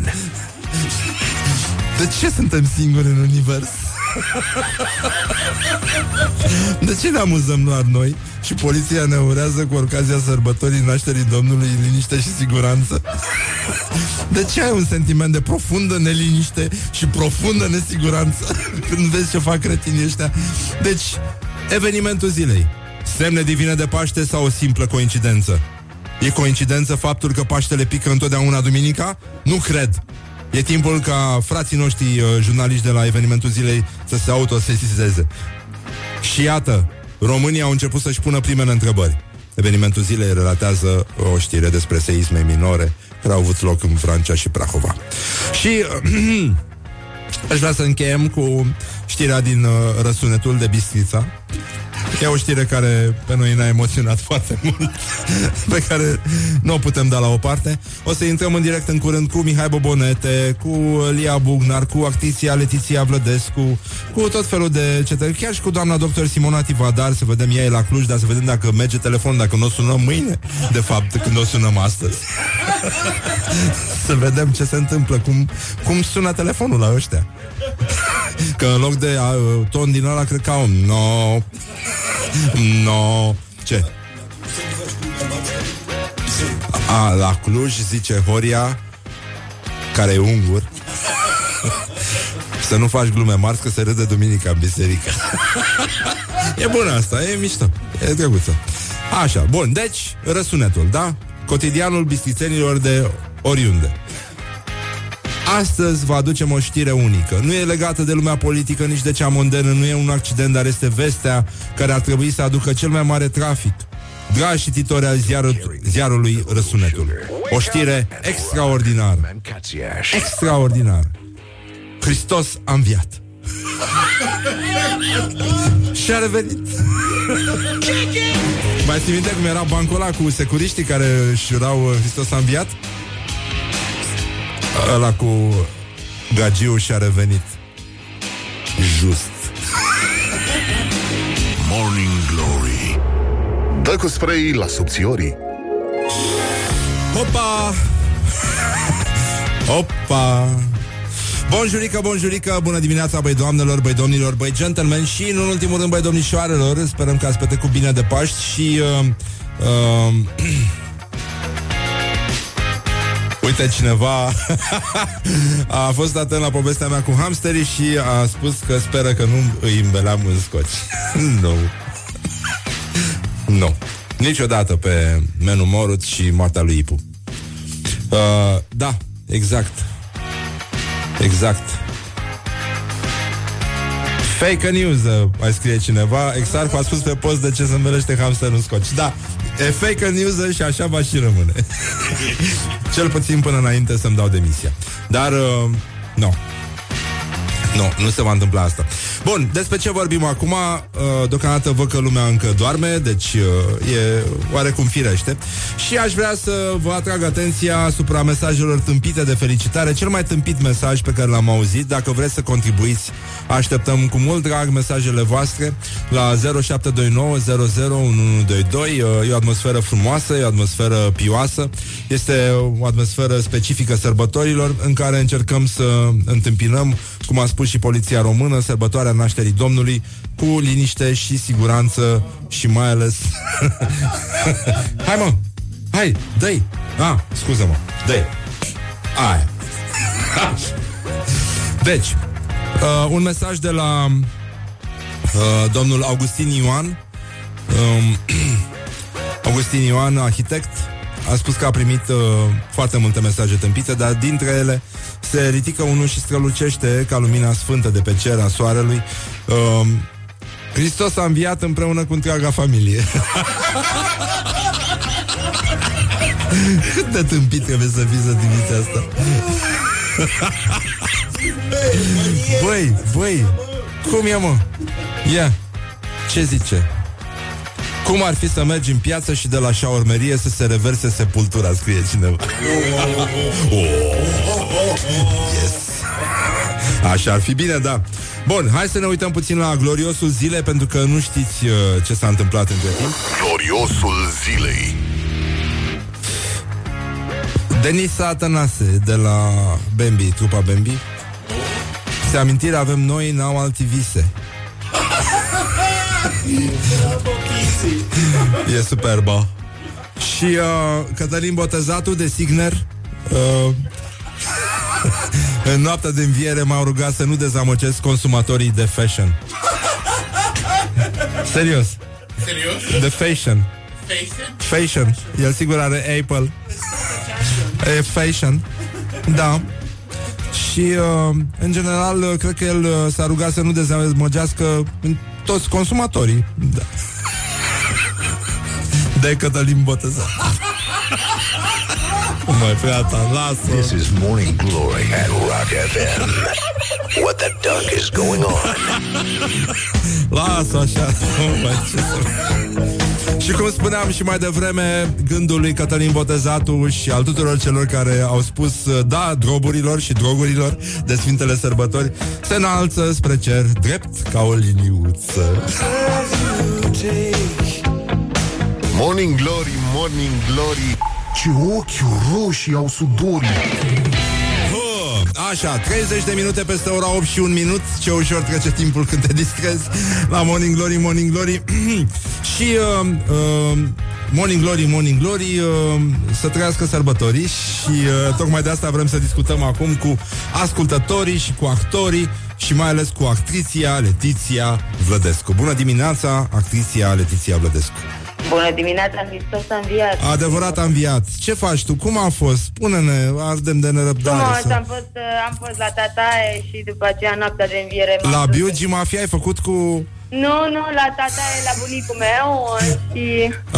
De ce suntem singuri în univers? De ce ne amuzăm doar noi? Și poliția ne urează cu ocazia sărbătorii nașterii Domnului liniște și siguranță. De ce ai un sentiment de profundă neliniște și profundă nesiguranță când vezi ce fac cretinii ăștia? Deci, evenimentul zilei: semne divine de Paște sau o simplă coincidență? E coincidență faptul că Paștele pică întotdeauna duminica? Nu cred. E timpul ca frații noștri jurnaliști de la evenimentul zilei să se autosesizeze. Și iată, românii au început să-și pună primele întrebări. Evenimentul zilei relatează o știre despre seisme minore care au avut loc în Franța și Prahova. Și aș vrea să încheiem cu știrea din Răsunetul de Bistrița. E o știre care pe noi ne-a emoționat foarte mult, pe care nu o putem da la o parte. O să intrăm în direct în curând cu Mihai Bobonete, cu Lia Bugnar, cu actrița Letiția Vlădescu, cu tot felul de cetări, chiar și cu doamna doctor Simona Tivadar. Să vedem, ea e la Cluj, dar să vedem dacă merge telefonul, dacă nu o sunăm mâine, de fapt, când o sunăm astăzi. Să vedem ce se întâmplă, cum sună telefonul la ăștia. Că în loc de ton din ăla, cred că au No. Ce? La Cluj, zice Horia, care e ungur, să nu faci glume mari, că se râde duminica în biserică. E bună asta, e mișto, e drăguță. Așa, bun, deci Răsunetul, da? Cotidianul bistrițenilor de oriunde. Astăzi vă aducem o știre unică. Nu e legată de lumea politică, nici de cea mondenă. Nu e un accident, dar este vestea care ar trebui să aducă cel mai mare trafic. Dragi cititori al ziarului Răsunetul, o știre extraordinară. Extraordinar. Hristos a înviat. Și-a revenit. Mai ții minte cum era bancul ăla cu securiștii care își urau Hristos a înviat? Ăla cu gagiu și-a revenit. Just. Morning Glory. Dă cu spray la subțiorii. Opa! Opa! Bonjurică, bonjurică, bună dimineața, băi doamnelor, băi domnilor, băi gentlemen și, în ultimul rând, băi domnișoarelor. Sperăm că ați petrecut bine de Paști și... Uite, cineva a fost atent la povestea mea cu hamsterii și a spus că speră că nu îi îmbeleam în scoci. Nu. Nu. Niciodată pe Menu Moruț și moartea lui Ipu. Da, exact. Exact. Fake news, mai scrie cineva. Exarcu a spus pe post de ce se îmbelește hamsterul în scoci. Da. E fake news și așa va și rămâne. Cel puțin până înainte să-mi dau demisia. Dar, nu se va întâmpla asta. Bun, despre ce vorbim acum? Deocamdată văd că lumea încă doarme, deci e oarecum firește. Și aș vrea să vă atrag atenția asupra mesajelor tâmpite de felicitare. Cel mai tâmpit mesaj pe care l-am auzit. Dacă vreți să contribuiți, așteptăm cu mult drag mesajele voastre la 0729 001122. E o atmosferă frumoasă, e o atmosferă pioasă. Este o atmosferă specifică sărbătorilor, în care încercăm să întâmpinăm, cum a spus și poliția română, sărbătoarea nașterii Domnului cu liniște și siguranță și mai ales... Hai, mă! Hai, dă-i! Ah, scuză-mă, dă-i! Aia! Deci, un mesaj de la domnul Augustin Ioan. Augustin Ioan, arhitect, a spus că a primit foarte multe mesaje tâmpite, dar dintre ele se ridică unul și strălucește ca lumina sfântă de pe cer a soarelui. Hristos a înviat, împreună cu întreaga familie. Cât de tâmpit trebuie să fii să dimineața asta. Băi, cum e, mă? Ia, ce zice? Cum ar fi să mergi în piață și de la șaormerie să se reverse sepultura, scrie cineva. Yes. Așa ar fi bine, da. Bun, hai să ne uităm puțin la gloriosul zilei, pentru că nu știți ce s-a întâmplat între timp. Gloriosul zilei. Denis Atanase de la Bambi, trupa Bambi. Se amintire avem noi, n-au alții vise. E superbă. Și Cătălin Botezatu de Signer. În noaptea de înviere m-au rugat să nu dezamăgesc consumatorii de fashion. Serios. Serios? De fashion. Fashion. El sigur are Apple. E fashion. Da. Și în general cred că el s-a rugat să nu dezamăgească toți consumatorii, da. De Cătălin Botezatu. Măi, frata, lasă. This is Morning Glory at Rock FM. What the duck is going on? Lasă așa. Și cum spuneam și mai devreme, gândul lui Cătălin Botezatu și al tuturor celor care au spus da droburilor și drogurilor de Sfintele Sărbători se înalță spre cer, drept ca o liniuță. Morning Glory, Morning Glory, ce ochi roșii au sudorii. Așa, 30 de minute peste ora 8 și un minut. Ce ușor trece timpul când te distrezi la Morning Glory, Morning Glory. Și Morning Glory, Morning Glory, să trăiască sărbătorii. Și tocmai de asta vrem să discutăm acum cu ascultătorii și cu actorii și mai ales cu actriția Letiția Vlădescu. Bună dimineața, actriția Letiția Vlădescu. Bună dimineața, Hristos a înviat. Adevărat a înviat. Ce faci tu? Cum a fost? Spune-ne, ardem de nerăbdare. Nu, sau... am fost la Tataie și după aceea noaptea de înviere. La Biugi Mafia ai făcut cu... Nu, la Tataie, la bunicul meu. Și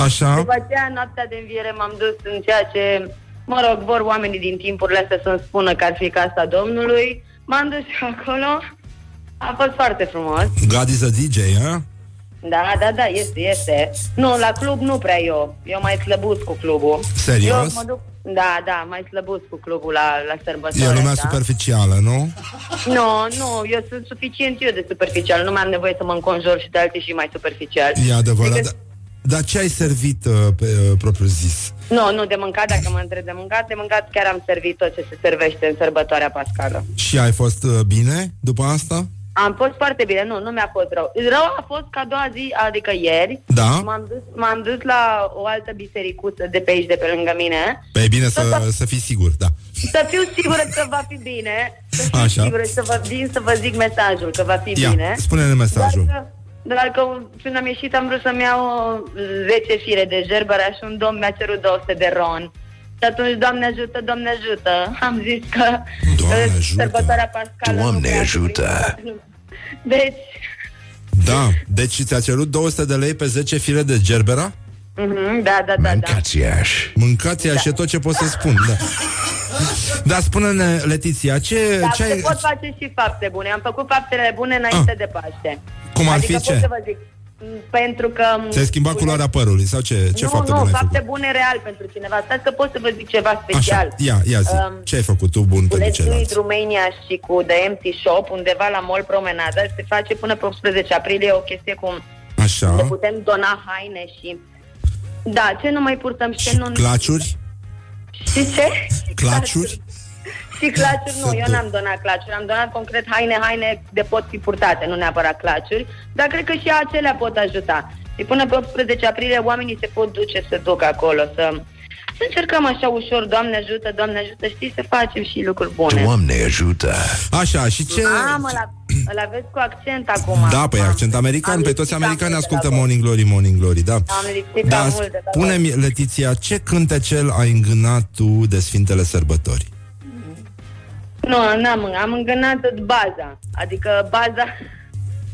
așa. După aceea noaptea de înviere m-am dus în ceea ce, mă rog, vor oamenii din timpurile astea să-mi spună că ar fi casa Domnului. M-am dus acolo. A fost foarte frumos. God is a DJ, eh? Da, este. Nu, la club nu prea eu. Eu mai slăbus cu clubul. Serios? Eu mă duc... Da, mai slăbus cu clubul la sărbătoare. E lumea superficială, nu? Nu, eu sunt suficient eu de superficial. Nu mai am nevoie să mă înconjor și de alții și mai superficiali. E adevărat, adică... Dar ce ai servit pe propriu zis? Nu, de mâncat, dacă mă întreb de mâncat chiar am servit tot ce se servește în sărbătoarea pascală. Și ai fost bine după asta? Am fost foarte bine, nu mi-a fost rău. Rău a fost că a doua zi, adică ieri, da. M-am dus la o altă bisericuță de pe aici, de pe lângă mine. Păi bine să fii sigur, da. Să fiu sigură că va fi bine. Să fiu așa. Sigură să vă zic mesajul, că va fi bine. Spune-ne mesajul. Doar că când am ieșit am vrut să-mi iau 10 fire de gerbera și un domn mi-a cerut 200 de ron. Și atunci, Doamne ajută, am zis că sărbătoarea pascală... Doamne ajută! Deci... Da, deci ți-a cerut 200 de lei pe 10 file de gerbera? Mm-hmm, da. Mâncați-aș e tot ce pot să spun, da. Dar spune-ne, Letiția, ce ai... pot face și fapte bune. Am făcut faptele bune înainte de Paște. Cum ar fi, ce? Să vă zic. Pentru că... Ți-ai schimbat culoarea părului sau ce fapte bune ai făcut? Fapte bune real pentru cineva. Stați că pot să vă zic ceva special. Așa, ia zi. Ce ai făcut tu bun pentru celălalt? Cu Romania și cu The Empty Shop, undeva la Mall Promenada, se face până pe 18 aprilie o chestie cu... Așa. Unde putem dona haine și... Da, ce nu mai purtăm și ce nu... Claciuri? Și ce? Claciuri? Și claciuri nu, eu n-am donat claciuri. Am donat concret haine de pot fi purtate, nu neapărat claciuri. Dar cred că și acelea pot ajuta. Și până pe 18 aprilie oamenii se pot duce să duc acolo. Să încercăm așa ușor, Doamne ajută, știi, să facem și lucruri bune. Doamne ajută. Așa, și ce... Mamă, îl aveți cu accent acum. Da, păi accent american, pe toți americani ascultă Morning Glory, Morning Glory, da. Am lipsit da, multe. Spune-mi, Letiția, ce cântecel ai îngânat tu de Sfintele Sărbători? Nu, am îngânat baza. Adică baza.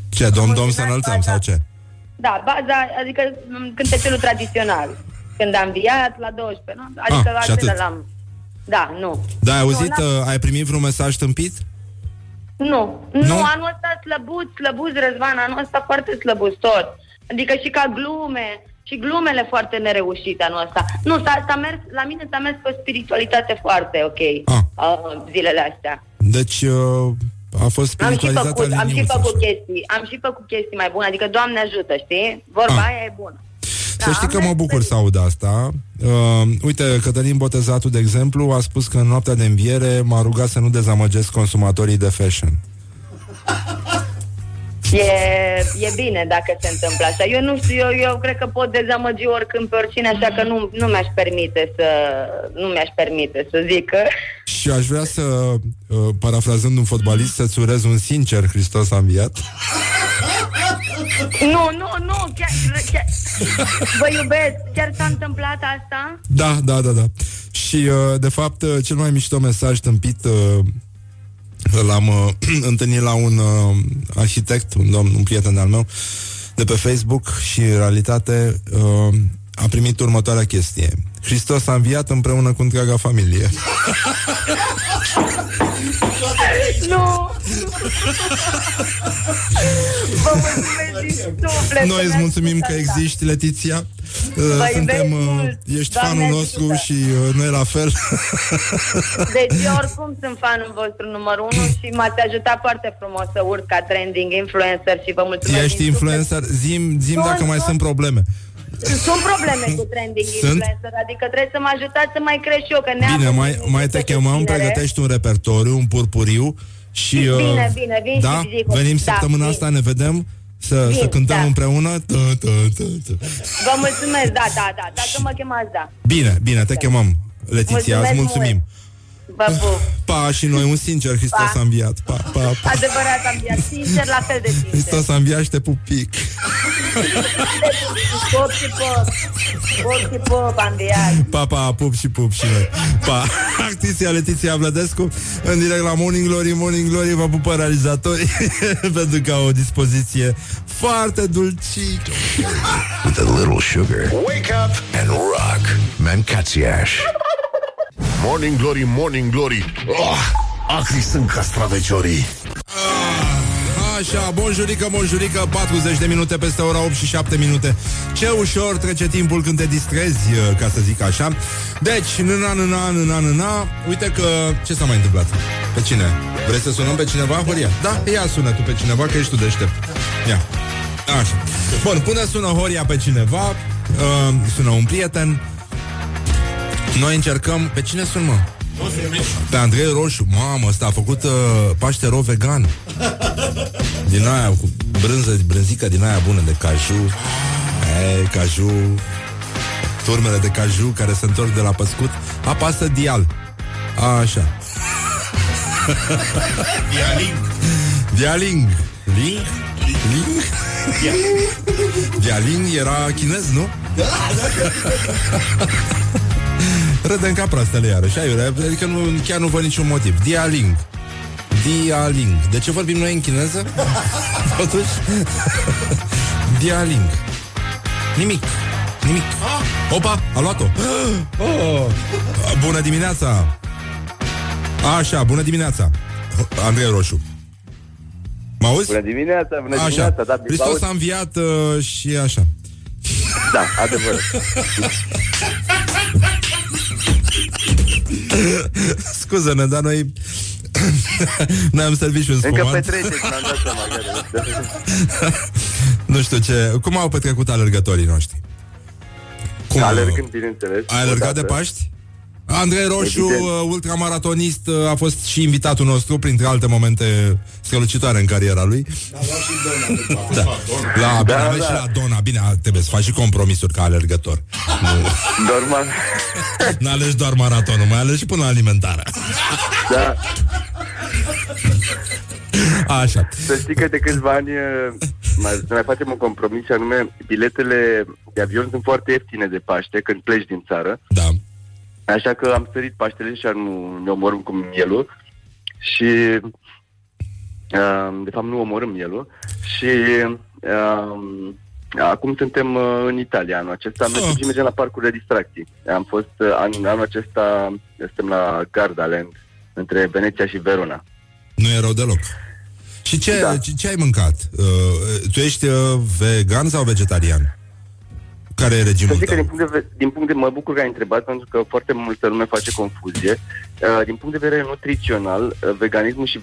Ce, dom să înălțăm sau ce? Da, baza, adică cântecelul tradițional. Când am viat la 12, nu? Adică altfel l-am. Da, nu. Da, ai auzit, ai primit vreun mesaj tâmpit? Nu, anul ăsta slăbuț, Răzvan, anul ăsta foarte slăbuț tot. Adică și ca glume. Și glumele foarte nereușite anul ăsta. Nu, la mine s-a mers pe spiritualitate foarte ok zilele astea. Deci a fost spiritualizată la liniuță. Am și făcut chestii mai bune, adică Doamne ajută, știi? Vorba aia e bună. Să știi că mă bucur să aud asta. Uite, Cătălin Botezatu, de exemplu, a spus că în noaptea de înviere m-a rugat să nu dezamăgesc consumatorii de fashion. E bine dacă se întâmplă așa. Eu nu știu, eu cred că pot dezamăgi oricând pe oricine, așa că nu mi-aș permite să zic că... Și aș vrea să, parafrazând un fotbalist, să-ți urez un sincer Hristos a înviat. Nu, chiar vă iubesc. Chiar s-a întâmplat asta? Da. Și, de fapt, cel mai mișto mesaj tâmpit l-am întâlnit la un arhitect, un domn, un prieten al meu de pe Facebook, și în realitate a primit următoarea chestie: Hristos a înviat împreună cu întreaga familie. Nu! Vă mulțumesc din suflet. Noi îți mulțumim că existi, Letiția. Ești fanul nostru și noi la fel. Deci eu oricum sunt fanul vostru numărul 1 și m-ați ajutat foarte frumos să urc ca trending influencer și vă mulțumesc. Ești influencer? Zim dacă mai sunt probleme. Sunt probleme cu trending influencer, adică trebuie să mă ajutați să mai cresc și eu, că bine, mai te chemăm, pregătești un repertoriu, un purpuriu și... Bine, vin da? Și zic. Venim săptămâna asta, ne vedem, să cântăm împreună. Vă mulțumesc, da, dacă mă chemați, da. Bine, te chemăm, Letiția, îți mulțumim. Pa, și noi un sincer Hristos a înviat. Pa. Adevărat a înviat, sincer, la fel de sincer. Hristos a înviat și te pup pic. Pup și pop a înviat. Pa, pup și pup și noi. Pa, actrița Letiția Vlădescu în direct la Morning Glory. Vă pupă realizatorii pentru că au o dispoziție foarte dulcică. With a little sugar, wake up and rock, Mancațiaș. Morning Glory, acri sunt castraveciorii. Așa, bonjurică, 40 de minute peste ora 8 și 7 minute. Ce ușor trece timpul când te distrezi, ca să zic așa. Deci, nâna, uite că... Ce s-a mai întâmplat? Pe cine? Vrei să sunăm pe cineva, Horia? Da? Ia sună tu pe cineva, că ești tu deștept. Ia. Așa. Bun, până sună Horia pe cineva, sună un prieten. Noi încercăm... Pe cine sun, mă? Pe Andrei Roșu. Mamă, ăsta a făcut paștero vegan. Din aia, cu brânzică din aia bună de caju. Turmele de caju care se întorc de la păscut. Apasă dial. Așa. Dialing. Ling? Dialing era chinez, nu? Da. Râdem ca proastele iarăși, adică chiar nu văd niciun motiv. Dialing. De ce vorbim noi în chineză? Totuși. Dialing. Nimic. Opa, a luat-o. Bună dimineața. Așa, bună dimineața, Andrei Roșu. Mă auzi? Bună dimineața, da. Hristos a înviat și așa. Da, adevărat. Scuză-ne, dar noi ne-am servit și un spumant. Încă petreceți, am dat seama. Nu știu ce. Cum au petrecut alergătorii noștri? Cum? Alergând, bineînțeles. Ai alergat de Paști? Andrei Roșu, ultramaratonist, a fost și invitatul nostru, printre alte momente strălucitoare în cariera lui. La Dona. Și la Dona. Bine, trebuie să faci și compromisuri ca alergător. Normal. Nu alegi doar maratonul, mai alegi și până la alimentarea. Da. Așa. Să știi că de câțiva ani mai facem un compromis, anume biletele de avion sunt foarte ieftine de Paște când pleci din țară. Da. Așa că am sărit Paștele și nu ne omorâm cu mielul. Și de fapt nu omorâm mielul. Și acum suntem în Italia anul acesta. Mergem la parcul de distracții. Am fost anul acesta. Suntem la Gardaland, între Veneția și Verona. Nu e rău deloc. Și ce ai mâncat? Tu ești vegan sau vegetarian? Care e regimul tău? Mă bucur că ai întrebat, pentru că foarte multă lume face confuzie. Din punct de vedere nutrițional, veganismul și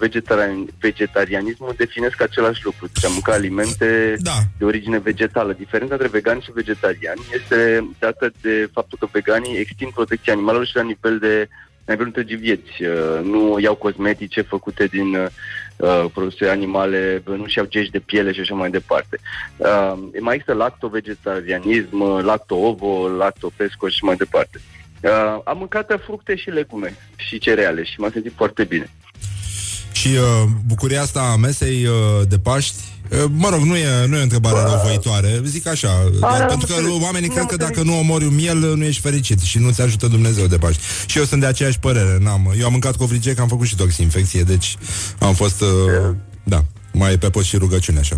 vegetarianismul definesc același lucru. Deci a mânca alimente de origine vegetală. Diferența între vegani și vegetariani este dată de faptul că veganii extind protecția animalelor și la nivelul întregii vieți. Nu iau cosmetice făcute din produse animale, nu-și iau cești de piele și așa mai departe. Mai există lacto-vegetarianism, lacto-ovo, lacto-pesco și mai departe. Am mâncat fructe și legume și cereale și m-am simțit foarte bine. Și bucuria asta a mesei de Paști, mă rog, nu e o întrebare răuvoitoare, zic așa, pentru că oamenii cred că dacă nu omori un miel, nu ești fericit și nu-ți ajută Dumnezeu de Paști. Și eu sunt de aceeași părere, eu am mâncat covrigei, că am făcut și toxinfecție, deci am fost, mai pe post și rugăciune, așa.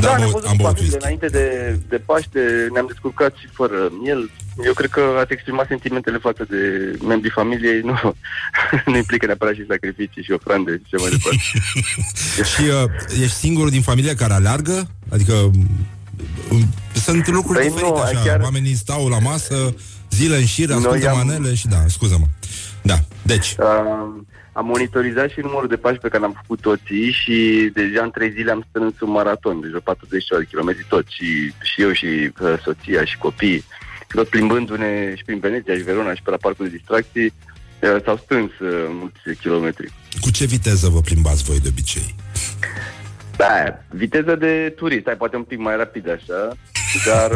Da, am băut whisky. Înainte de Paște ne-am descurcat și fără miel. Eu cred că ați exprimat sentimentele față de membrii familiei, nu implică neapărat și sacrificii și ofrande și ceva de departe. Și ești singurul din familie care aleargă? Adică sunt lucruri diferite, așa. Chiar... Oamenii stau la masă zile în șir, ascultă manele și scuză-mă. Da, deci... Am monitorizat și numărul de pași pe care l-am făcut toții și deja în 3 zile am strâns un maraton, deci 40 de kilometri toți, și eu și soția și copiii, tot plimbându-ne și prin Veneția și Verona și pe la parcul de distracții, s-au strâns mulți kilometri. Cu ce viteză vă plimbați voi de obicei? Viteză de turist, poate un pic mai rapid așa, dar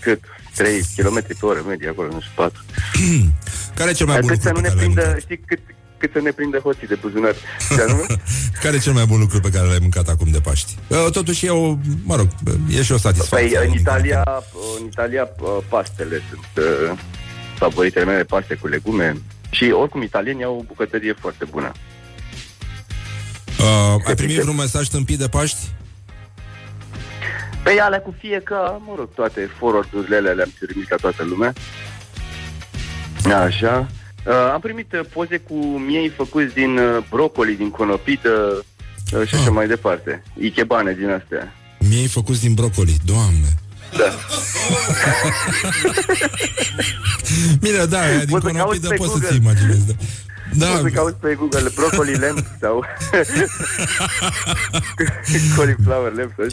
cât? 3 km pe oră, medie acolo, nu știu, 4. Care e cel mai bun lucru pe care l-ai mâncat? Cât să ne prinde hoții de buzunar. Care e cel mai bun lucru pe care l-ai mâncat acum de Paști? Totuși e și o satisfacție. În Italia pastele sunt favoritele mele, paste cu legume. Și oricum italienii au o bucătărie foarte bună. Ai primit vreun mesaj tâmpit de Paști? Alea cu fie că, toate forwardurile le-am trimis la toată lumea. Așa. Am primit poze cu miei făcuți din brocoli, din conopită și așa mai departe. Ikebane din astea. Miei făcuți din brocoli, Doamne. Da. Mira, din conopită poți să-ți imaginezi. Da. Poți să cauți pe Google brocoli lamp sau cauliflower lamp.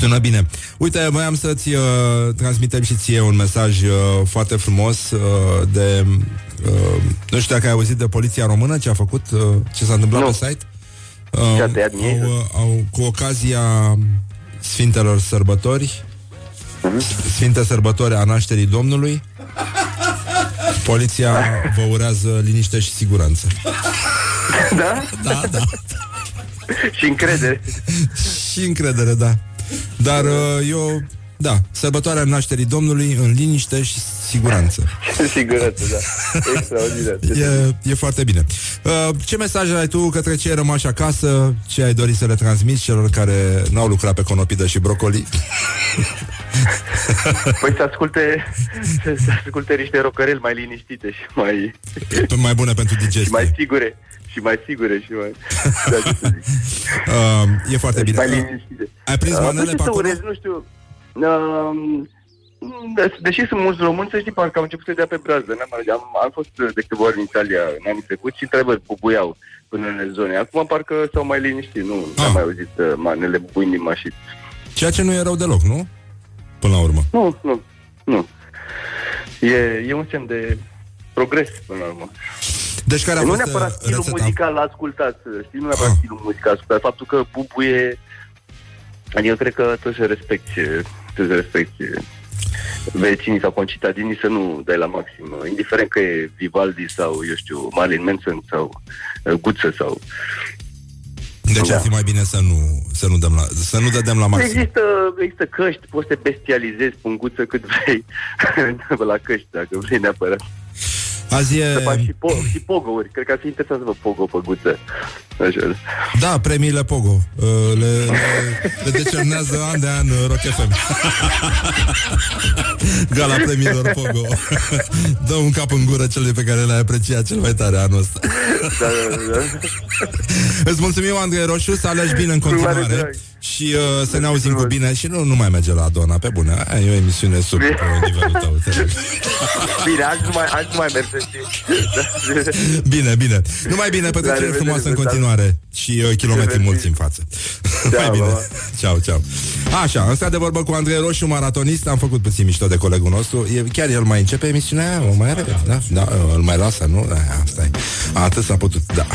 Sună bine. Uite, voiam să-ți transmitem și ție un mesaj foarte frumos de... nu știu dacă ai auzit de Poliția Română, ce a făcut, ce s-a întâmplat pe site. Cu ocazia Sfintelor Sărbători, Sfinte Sărbători a Nașterii Domnului, Poliția vă urează liniște și siguranță. Da. Și încredere. Și încredere, da. Dar eu, sărbătoarea nașterii Domnului în liniște și siguranță. Siguranță, extraordinar. E foarte bine. Ce mesaj ai tu către cei rămași acasă? Ce ai dorit să le transmiți celor care n-au lucrat pe conopidă și brocoli? Păi să asculte niște rocăreli mai liniștite și mai bune pentru digestie. Și mai sigure. Și mai sigure. E foarte bine. Ai prins manele pe acolo? Nu știu. Deși sunt mulți români, să știi, parcă am început să dea pe brazdă. Am fost de câteva ori în Italia în anii trecuți și întrebări bubuiau până în zone. Acum parcă s-au mai liniștit. Nu am mai auzit manele bubuind din mașini. Ceea ce nu e rău deloc, nu? Până la urmă. Nu. E un semn de progres până la urmă. Deci care a fost rețeta? Nu neapărat stilul muzical ascultat, știi, nu neapărat stilul muzical ascultat, faptul că bubuie, adică eu cred că trebuie să respecti vecinii sau concitadinii, să nu dai la maxim, indiferent că e Vivaldi sau, eu știu, Marilyn Manson sau Guță sau... Deci ar fi mai bine să nu dăm la maxim. Există căști, poți să bestializezi punguță cât vrei la căști, dacă vrei neapărat. Azi e... Să fac și pogouri. Cred că ar fi interesant să vă pogo o păguță. Așa. Da, premiile Pogo le decernează an de an Rock FM. Gala premiilor Pogo. Dă un cap în gură celui pe care l-ai apreciat cel mai tare anul ăsta. Da, da, da. Îți mulțumim, Andrei Roșu, să alegi bine în continuare. Și să ne auzim cu bine. Și nu mai merge la Adona, pe bune. Aia e o emisiune sub nivelul tău. Bine, azi nu mai merge. Bine, bine. Numai bine, petrecerea frumoasă în continuare. Și kilometri mulți în față. Mai bine, ceau, ceau. Așa, am stat de vorbă cu Andrei Roșu, maratonist. Am făcut puțin mișto de colegul nostru. Chiar el mai începe emisiunea aia? O mai are? Da, îl mai lasă, nu? Stai, atât s-a putut, da.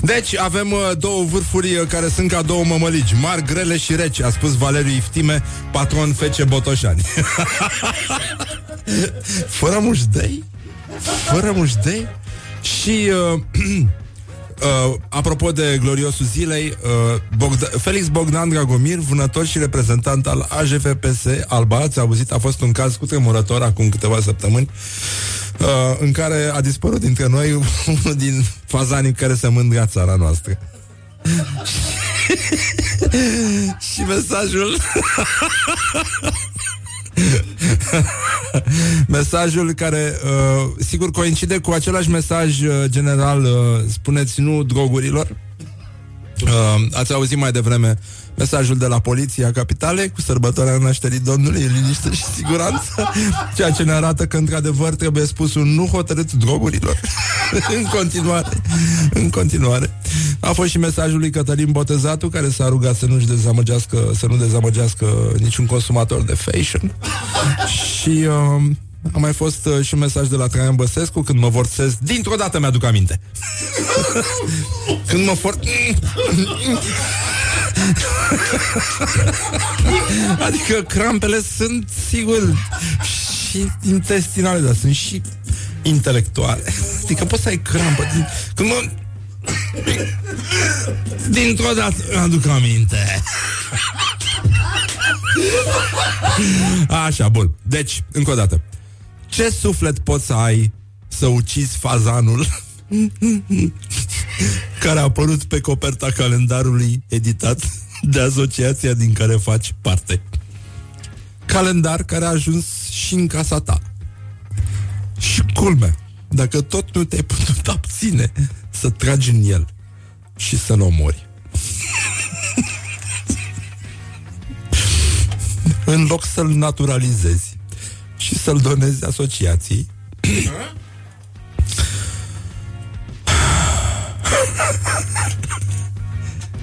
Deci, avem două vârfuri care sunt ca două mămăligi, mari, grele și reci, a spus Valeriu Iftime, patron FC Botoșani. Fără mușdei? Fără mușdei? Și... apropo de gloriosul zilei, Felix Bogdan Dragomir, vânător și reprezentant al AJFPS Alba, ați auzit, a fost un caz cutremurător acum câteva săptămâni, în care a dispărut dintre noi unul din fazanii care se mândrea țara noastră. Și mesajul care sigur coincide cu același mesaj general, spuneți nu drogurilor. Ați auzit mai devreme mesajul de la Poliția Capitalei cu sărbătoarea nașterii Domnului în liniște și siguranță, ceea ce ne arată că într-adevăr trebuie spus un nu hotărât drogurilor. În continuare. A fost și mesajul lui Cătălin Botezatu, care s-a rugat să nu-și dezamăgească, să nu dezamăgească niciun consumator de fashion. Și a mai fost și un mesaj de la Traian Băsescu, când mă forțez, dintr-o dată mi-aduc aminte. Când mă forțez... adică crampele sunt, sigur, și intestinale, dar sunt și intelectuale. Adică poți să ai crampă. Când mă... dintr-o dată mi-aduc aminte. Așa, bun. Deci, încă o dată. Ce suflet poți să ai să ucizi fazanul care a apărut pe coperta calendarului editat de asociația din care faci parte? Calendar care a ajuns și în casa ta. Și culme, dacă tot nu te-ai putut abține să tragi în el și să-l omori. În loc să-l naturalizezi și să-l donezi asociației,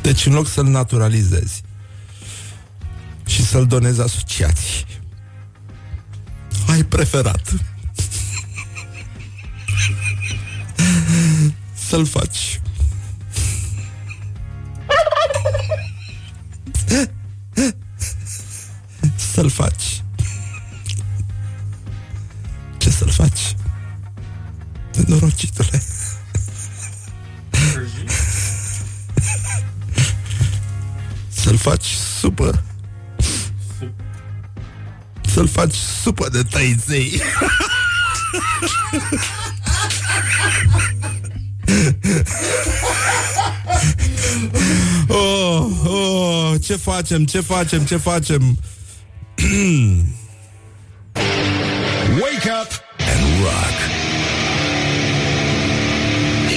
deci în loc să-l naturalizezi și să-l donezi asociației, ai preferat să-l faci să-l faci. Ce să-l faci? Nenorocitule. Să-l faci supă. Să-l faci supă de tăiței. Oh, oh, ce facem? Wake up and rock.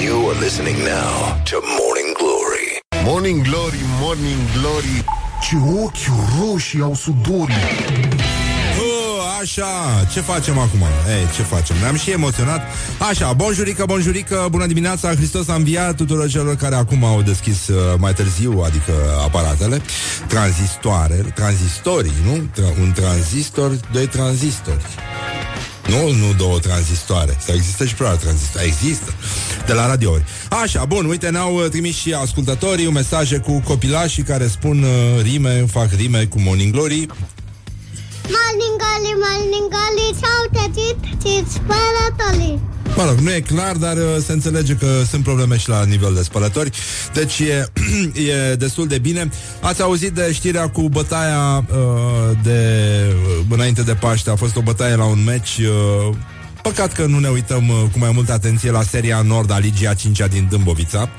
You are listening now to Morning Glory. Morning Glory, Morning Glory. Ce ochi roșii au sudorii. Așa, ce facem acum? Ce facem? Ne-am și emoționat. Așa, bonjurică, bună dimineața, Hristos a înviat tuturor celor care acum au deschis mai târziu, adică aparatele, tranzistorii, nu? Un tranzistor, doi tranzistori. Nu două tranzistoare. Sau există și prea tranzistoare. Există. De la radiouri. Așa, bun, uite, ne-au trimis și ascultătorii un mesaje cu copilașii care spun rime, fac rime cu Morning Glory. Malingali, ciao, te-ți spălătorii. Mă rog, nu e clar, dar se înțelege că sunt probleme și la nivel de spălători. Deci e destul de bine. Ați auzit de știrea cu bătaia de înainte de Paște. A fost o bătaie la un meci. Păcat că nu ne uităm cu mai multă atenție la seria Nord a Ligia 5-a din Dâmbovița.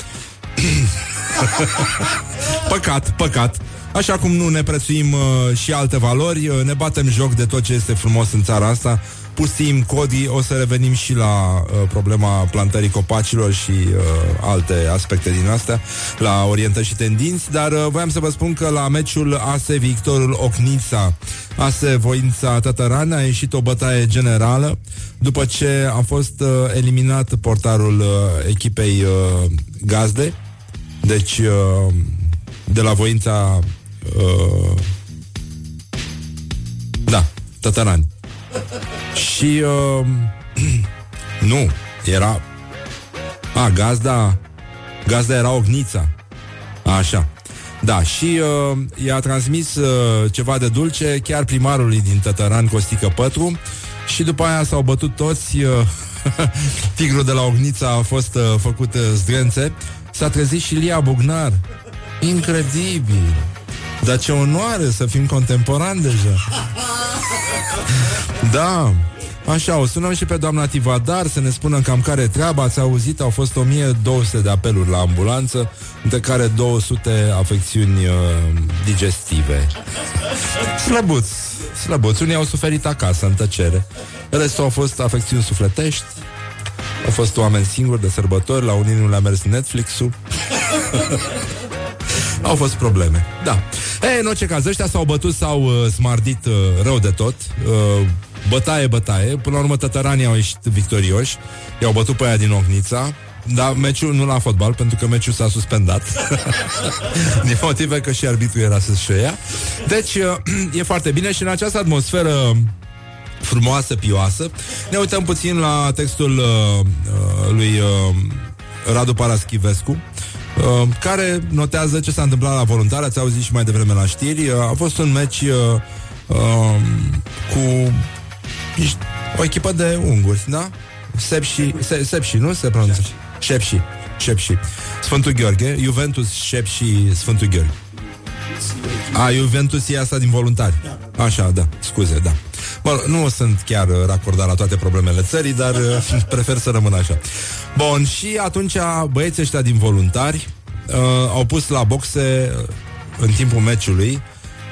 Păcat. Așa cum nu ne prețuim și alte valori, ne batem joc de tot ce este frumos în țara asta. Pustim codii, o să revenim și la problema plantării copacilor și alte aspecte din astea, la orientări și tendinți, dar voiam să vă spun că la meciul ASE Victorul Ocnița, ASE Voința Tatarani, a ieșit o bătaie generală după ce a fost eliminat portarul echipei gazde, deci de la Voința Tatarani. Și nu, era gazda era Ognița. Așa. Da, și i-a transmis ceva de dulce chiar primarului din Tătăran, Costică Pătru. Și după aia s-au bătut toți. Tigrul de la Ognița a fost făcut zdrențe. S-a trezit și Lia Bugnar. Incredibil. Dar ce onoare să fim contemporani deja. Da, așa, o sunăm și pe doamna Tivadar să ne spună cam care treaba. Ați auzit, au fost 1200 de apeluri la ambulanță, între care 200 afecțiuni digestive. Slăbuți, unii au suferit acasă, în tăcere. Restul au fost afecțiuni sufletești. Au fost oameni singuri de sărbători, la unii nu le-a mers Netflix-ul. Au fost probleme, da. Ei, în orice caz, ăștia s-au bătut, s-au smardit rău de tot. Bătaie. Până la urmă, tătăranii au ieșit victorioși. I-au bătut pe aia din Ognița. Dar meciul nu la fotbal, pentru că meciul s-a suspendat. Din motive că și arbitrul era să șeia. Deci, e foarte bine. Și în această atmosferă frumoasă, pioasă, ne uităm puțin la textul lui Radu Paraschivescu, care notează ce s-a întâmplat la Voluntari. Ați auzit și mai devreme la știri. A fost un meci cu o echipă de unguri, da? Sepsi, nu se pronunță? Sepsi. Sfântul Gheorghe, Juventus, Sepsi, Sfântul Gheorghe. A, Juventus e asta din Voluntari. Așa, da, scuze, da. Bă, nu sunt chiar racordat la toate problemele țării, dar prefer să rămân așa. Bun, și atunci băieții ăștia din Voluntari au pus la boxe în timpul meciului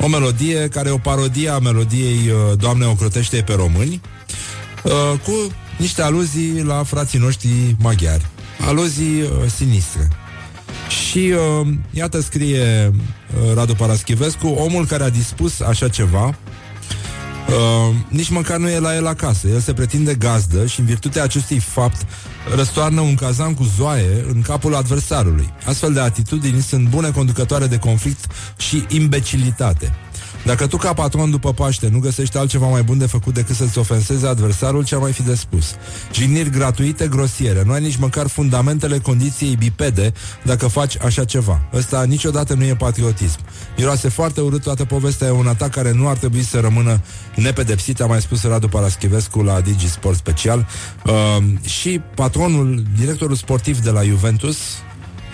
o melodie care e o parodie a melodiei Doamne ocrotește pe români, cu niște aluzii la frații noștri maghiari, aluzii sinistre. Și iată, scrie Radu Paraschivescu: omul care a dispus așa ceva nici măcar nu e la el acasă. El se pretinde gazdă și în virtutea acestui fapt răstoarnă un cazan cu zoaie în capul adversarului. Astfel de atitudini sunt bune conducătoare de conflict și imbecilitate. Dacă tu ca patron după Paște nu găsești altceva mai bun de făcut decât să-ți ofenseze adversarul, ce-ar mai fi de spus? Jigniri gratuite, grosiere. Nu ai nici măcar fundamentele condiției bipede dacă faci așa ceva. Ăsta niciodată nu e patriotism. Miroase foarte urât toată povestea, e un atac care nu ar trebui să rămână nepedepsit, a mai spus Radu Paraschivescu la DigiSport Special. Și patronul, directorul sportiv de la Juventus,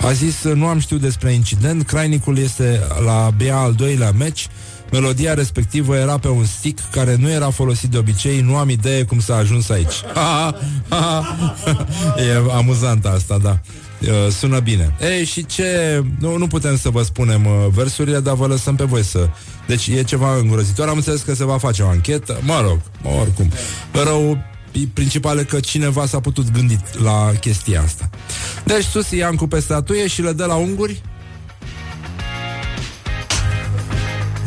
a zis: nu am știut despre incident, crainicul este la BA al doilea meci. Melodia respectivă era pe un stick care nu era folosit de obicei, nu am idee cum s-a ajuns aici. E amuzant asta, da. Sună bine. Ei, și ce... Nu putem să vă spunem versurile, dar vă lăsăm pe voi să... Deci e ceva îngrozitor, am înțeles că se va face o anchetă. Mă rog, oricum. Rău principal e că cineva s-a putut gândi la chestia asta. Deci sus ia cu pe statuie și le dă la unguri.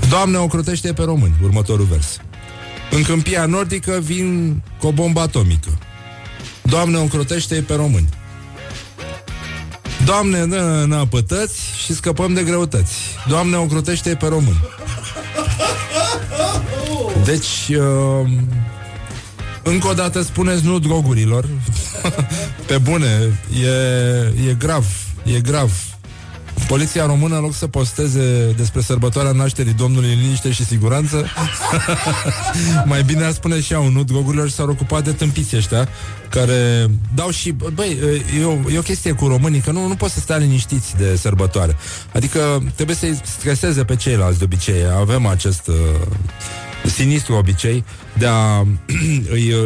Doamne ocrotește pe români, următorul vers. În câmpia nordică vin cu o bombă atomică. Doamne ocrotește pe români. Doamne, dă-ne pătăți și scăpăm de greutăți. Doamne ocrotește pe români. Deci, încă o dată spuneți nu drogurilor. Pe bune, e grav, e grav. Poliția română, în loc să posteze despre sărbătoarea nașterii Domnului în liniște și siguranță, mai bine ar spune și au, nu? Drogurilor s-au ocupat de tâmpiți ăștia care dau și... Băi, e o chestie cu românii, că nu pot să stea liniștiți de sărbătoare. Adică trebuie să-i streseze pe ceilalți de obicei. Avem acest sinistru obicei de a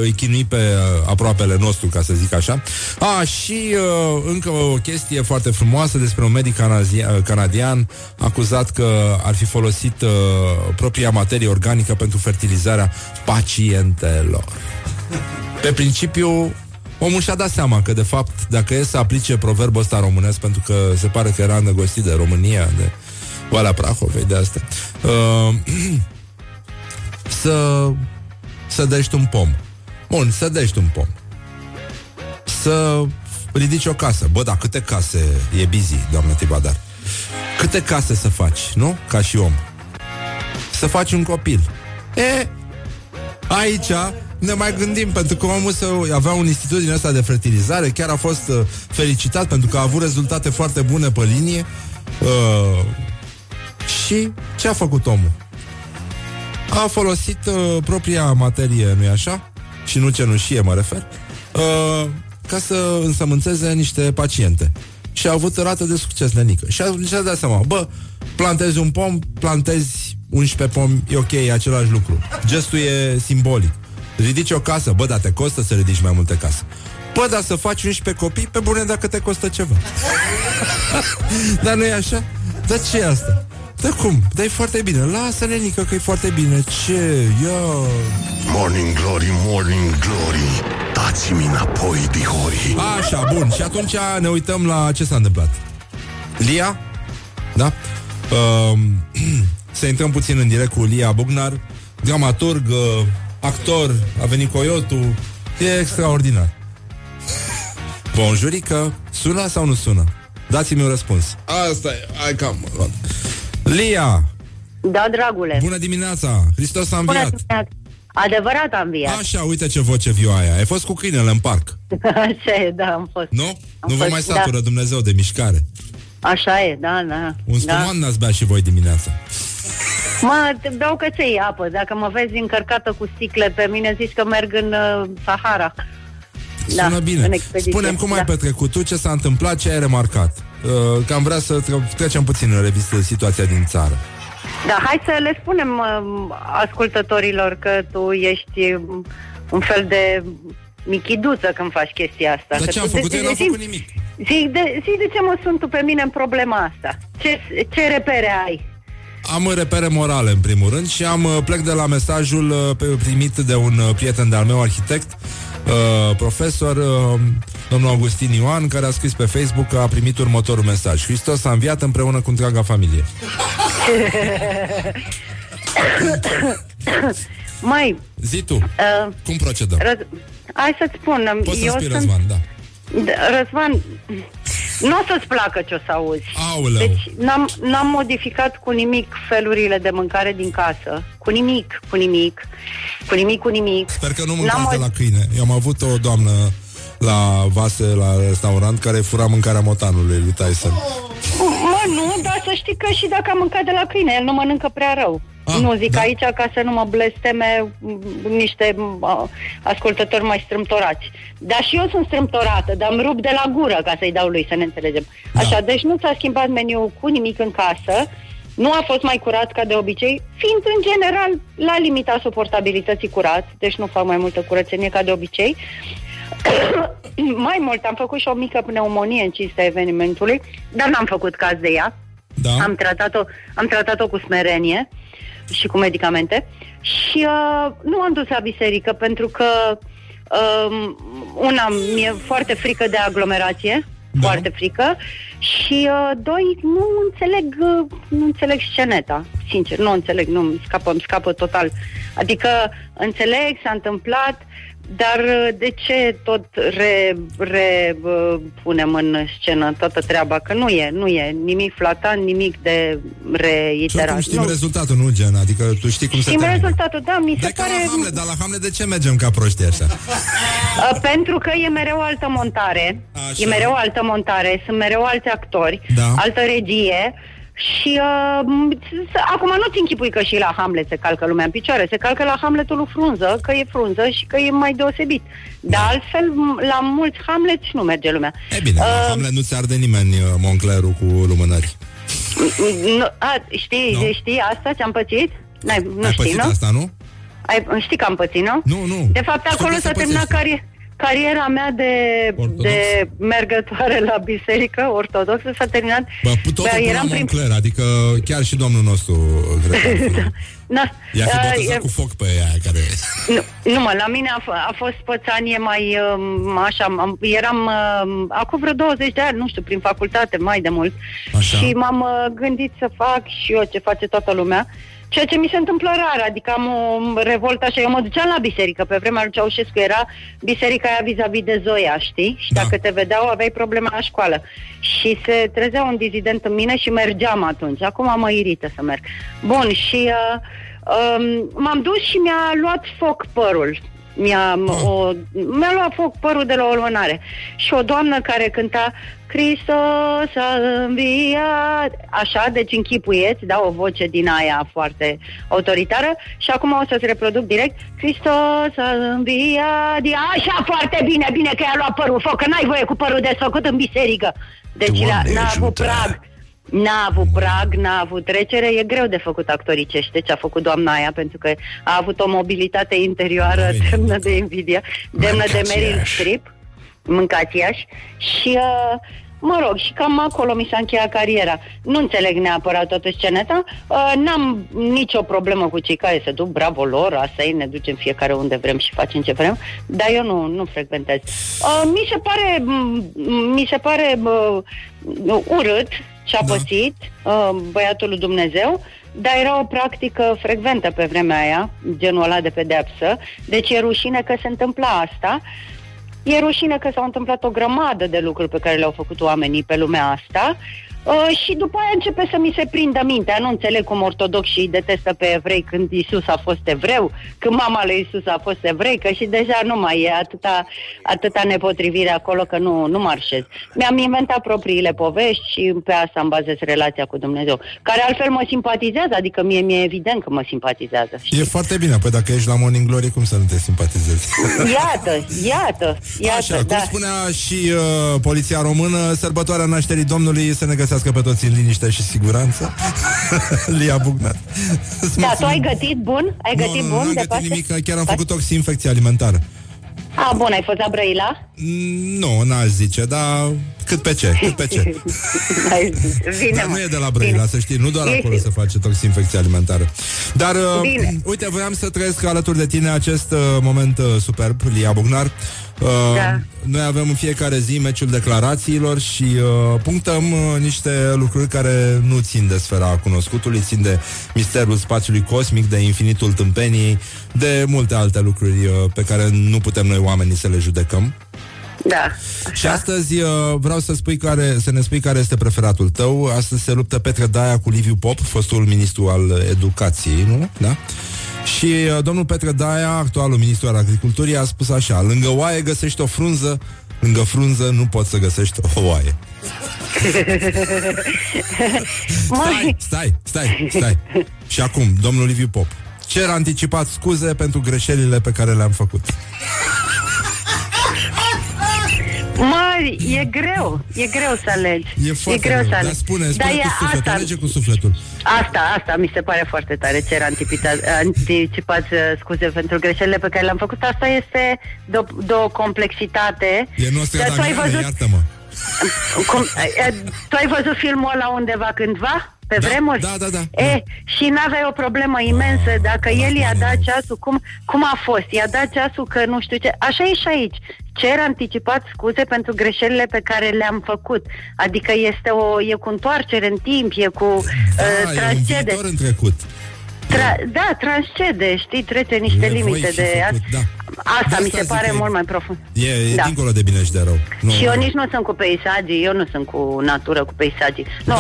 îi chinui pe aproapele nostru, ca să zic așa. Și încă o chestie foarte frumoasă despre un medic canadian acuzat că ar fi folosit propria materie organică pentru fertilizarea pacientelor. Pe principiu, omul și-a dat seama că, de fapt, dacă e să aplice proverbul ăsta românesc, pentru că se pare că era îndrăgostit de România, de Valea Prahovei, de asta, să dăști un pom. Bun, să dăști un pom. Să ridici o casă. Bă, dar câte case e busy, doamnă Tivadar. Câte case să faci, nu? Ca și om. Să faci un copil. Aici ne mai gândim, pentru că omul său avea un institut din ăsta de fertilizare, chiar a fost felicitat pentru că a avut rezultate foarte bune pe linie. Și ce a făcut omul? A folosit propria materie, nu-i așa? Și nu cenușie, mă refer, ca să însămânțeze niște paciente. Și a avut rată de succes nenică. Și a dat seama, bă, plantezi un pom, plantezi 11 pomi, e ok, e același lucru. Gestul e simbolic. Ridici o casă, bă, dar te costă să ridici mai multe case. Bă, dar să faci 11 copii, pe bune, dacă te costă ceva. Dar nu e așa? Dar ce e asta? Dar cum? Dar e foarte bine. Lasă, nenică, că e foarte bine. Ce? Ia... Morning glory, morning glory, dați-mi înapoi, dihori. Așa, bun. Și atunci ne uităm la ce s-a întâmplat. Lia? Da? Să intrăm puțin în direct cu Lia Bugnar, dramaturg, actor, a venit Coyotul. E extraordinar. Bonjurică, sună sau nu sună? Dați-mi un răspuns. Asta e, hai cam. Lia! Da, dragule. Bună dimineața, Hristos a înviat. Bună dimineața. Adevărat am viat. Așa, uite ce voce vioaia. Ai fost cu câinele în parc. Așa e, da, am fost. Nu? Vă mai satură, da, Dumnezeu de mișcare. Așa e, da, da. Un stoman n-ați bea și voi dimineața. Mă, beau că ți-i apă. Dacă mă vezi încărcată cu sticle pe mine, zici că merg în Sahara. Sună bine. Spune-mi cum ai petrecut tu, ce s-a întâmplat, ce ai remarcat. Că am vrea să trecem puțin în revistă situația din țară. Da, hai să le spunem ascultătorilor că tu ești un fel de michiduță când faci chestia asta. Dar ce am făcut? Eu n-am făcut nimic. Zic de ce mă sunt tu pe mine în problema asta. Ce repere ai? Am repere morale, în primul rând, și plec de la mesajul primit de un prieten de-al meu, arhitect, profesor, domnul Augustin Ioan, care a scris pe Facebook că a primit următorul mesaj: Hristos a înviat, împreună cu întreaga familie. Mai zi tu, cum procedăm? Hai să-ți spun. Poți să-mi spui, Răzvan, da. Răzvan, nu o să-ți placă ce o să auzi. Aoleu. Deci n-am modificat cu nimic felurile de mâncare din casă. Cu nimic. Sper că nu mâncați de la câine. Eu am avut o doamnă la Vase, la restaurant, care fura mâncarea motanului lui Tyson. Mă, nu, dar să știi că și dacă am mâncat de la câine, el nu mănâncă prea rău. Nu zic aici ca să nu mă blesteme niște ascultători mai strâmtorați. Dar și eu sunt strâmtorată, dar îmi rup de la gură ca să-i dau lui, să ne înțelegem. Așa, deci nu s-a schimbat meniul cu nimic în casă. Nu a fost mai curat ca de obicei, fiind în general la limita suportabilității curat. Deci nu fac mai multă curățenie ca de obicei. Mai mult, am făcut și o mică pneumonie în cinstea evenimentului, dar n-am făcut caz de ea. Da. Am tratat-o cu smerenie și cu medicamente. Și nu am dus la biserică, pentru că una, mi-e foarte frică de aglomerație. Da. Foarte frică. Și doi, nu înțeleg sceneta. Sincer, nu înțeleg, îmi scapă total. Adică înțeleg, s-a întâmplat, dar de ce tot punem în scenă toată treaba? Că nu e nimic flatant, nimic de reiterat. Și cum știm rezultatul, nu, gen? Adică tu știi cum se termină. Știm rezultatul, da, mi se pare... Dar la Hamlet de ce mergem ca proști așa? Pentru că e mereu altă montare. Așa. E mereu altă montare, sunt mereu alți actori, da, altă regie. Și acum nu-ți închipui că și la Hamlet se calcă lumea în picioare. Se calcă la Hamletul lui Frunză, că e Frunză și că e mai deosebit. Dar altfel, la mulți Hamleti nu merge lumea. E bine, la Hamlet nu se arde nimeni Monclerul cu lumânări. Știi asta ce am pățit? Nu știi, nu? Asta, nu? Știi că am pățit, nu? Nu. De fapt, acolo s-a terminat cariera mea de mergătoare la biserică ortodoxă, s-a terminat. Bă, eram Moncler, adică chiar și domnul nostru Grătar. Da. I-a fi botezat cu foc pe aia care... Nu, la mine a fost pățanie mai așa, eram acum vreo 20 de ani, nu știu, prin facultate mai de mult. Așa. Și m-am gândit să fac și eu ce face toată lumea. Ceea ce mi se întâmplă rar, adică am o revoltă așa, eu mă duceam la biserică, pe vremea lui Ceaușescu era biserica aia vis-a-vis de Zoia, știi? Și dacă te vedeau, aveai probleme la școală. Și se trezea un dizident în mine și mergeam atunci. Acum mă irită să merg. Bun, și m-am dus și mi-a luat foc părul. Mi-a luat foc părul de la o lunare. Și o doamnă care cânta Hristos a înviat, așa, deci închipuieți, da, o voce din aia foarte autoritară. Și acum o să-ți reproduc direct. Hristos a înviat, așa, foarte bine că i-a luat părul foc, că n-ai voie cu părul desfăcut în biserică. Deci n-a avut prag. N-a avut prag, n-a avut trecere. E greu de făcut actoricește ce a făcut doamna aia, pentru că a avut o mobilitate interioară demnă de invidia, demnă de Meryl Streep, mâncați Iași. Și, mă rog, și cam acolo mi s-a încheiat cariera. Nu înțeleg neapărat toată sceneta. N-am nicio problemă cu cei care se duc, bravo lor, asta ei, ne ducem fiecare unde vrem și facem ce vrem, dar eu nu frecventez. Mi se pare urât și-a pățit băiatul lui Dumnezeu, dar era o practică frecventă pe vremea aia, genul ăla de pedeapsă, deci e rușine că se întâmpla asta, e rușine că s-au întâmplat o grămadă de lucruri pe care le-au făcut oamenii pe lumea asta. Și după aia începe să mi se prindă mintea. Nu înțeleg cum ortodoxii detestă pe evrei când Iisus a fost evreu, când mama lui Iisus a fost evreică, și deja nu mai e atâta nepotrivire acolo că nu marșez. Mi-am inventat propriile povești și pe asta îmi bazez relația cu Dumnezeu, care altfel mă simpatizează, adică mie mi-e evident că mă simpatizează. Știi? E foarte bine, păi dacă ești la Morning Glory, cum să nu te simpatizezi? Iată. Așa, da. Cum spunea și poliția română, sărbătoarea nașterii Domnului să ne găsească pe toți în liniște și siguranță. Lia Bugnar. Da, tu ai gătit bun? Nu, n-am gătit nimic, chiar am făcut toxinfecție alimentară. A, bun, ai fost la Brăila? Nu, n-aș zice, dar cât pe ce. Dar nu e de la Brăila, bine. Să știi, nu doar acolo se face toxinfecție alimentară. Dar, uite, voiam să trăiesc alături de tine acest moment superb, Lia Bugnar. Noi avem în fiecare zi meciul declarațiilor și punctăm niște lucruri care nu țin de sfera cunoscutului, țin de misterul spațiului cosmic, de infinitul tâmpeniei, de multe alte lucruri pe care nu putem noi oamenii să le judecăm. Da. Și astăzi vreau să ne spui care este preferatul tău. Astăzi se luptă Petre Daia cu Liviu Pop, fostul ministru al educației, nu? Da? Și domnul Petre Daia, actualul ministru al agriculturii, a spus așa: lângă oaie găsești o frunză, lângă frunză nu poți să găsești o oaie. Stai. Și acum, domnul Liviu Pop, cer anticipat scuze pentru greșelile pe care le-am făcut. Măi, e greu să alegi. E greu să alegi. Dar spune cu sufletul, alege cu sufletul. Asta mi se pare foarte tare. Cer anticipați scuze pentru greșelile pe care le-am făcut. Asta este de o complexitate. E noastră, dar tu ai văzut... Iartă-mă. Tu ai văzut filmul ăla undeva cândva? Pe vremuri? Da. Și n-aveai o problemă imensă dacă el i-a dat ceasul, cum a fost? I-a dat ceasul că nu știu ce... Așa e și aici. Cer anticipat scuze pentru greșelile pe care le-am făcut. Adică e cu întoarcere în timp, e cu transcede. E un viitor în trecut. Transcede, știi, trece niște limite de... Asta mi se pare mult mai profund. E dincolo de bine și de rău. Și eu nici nu sunt cu peisagii, eu nu sunt cu natură, cu peisagii. Nu,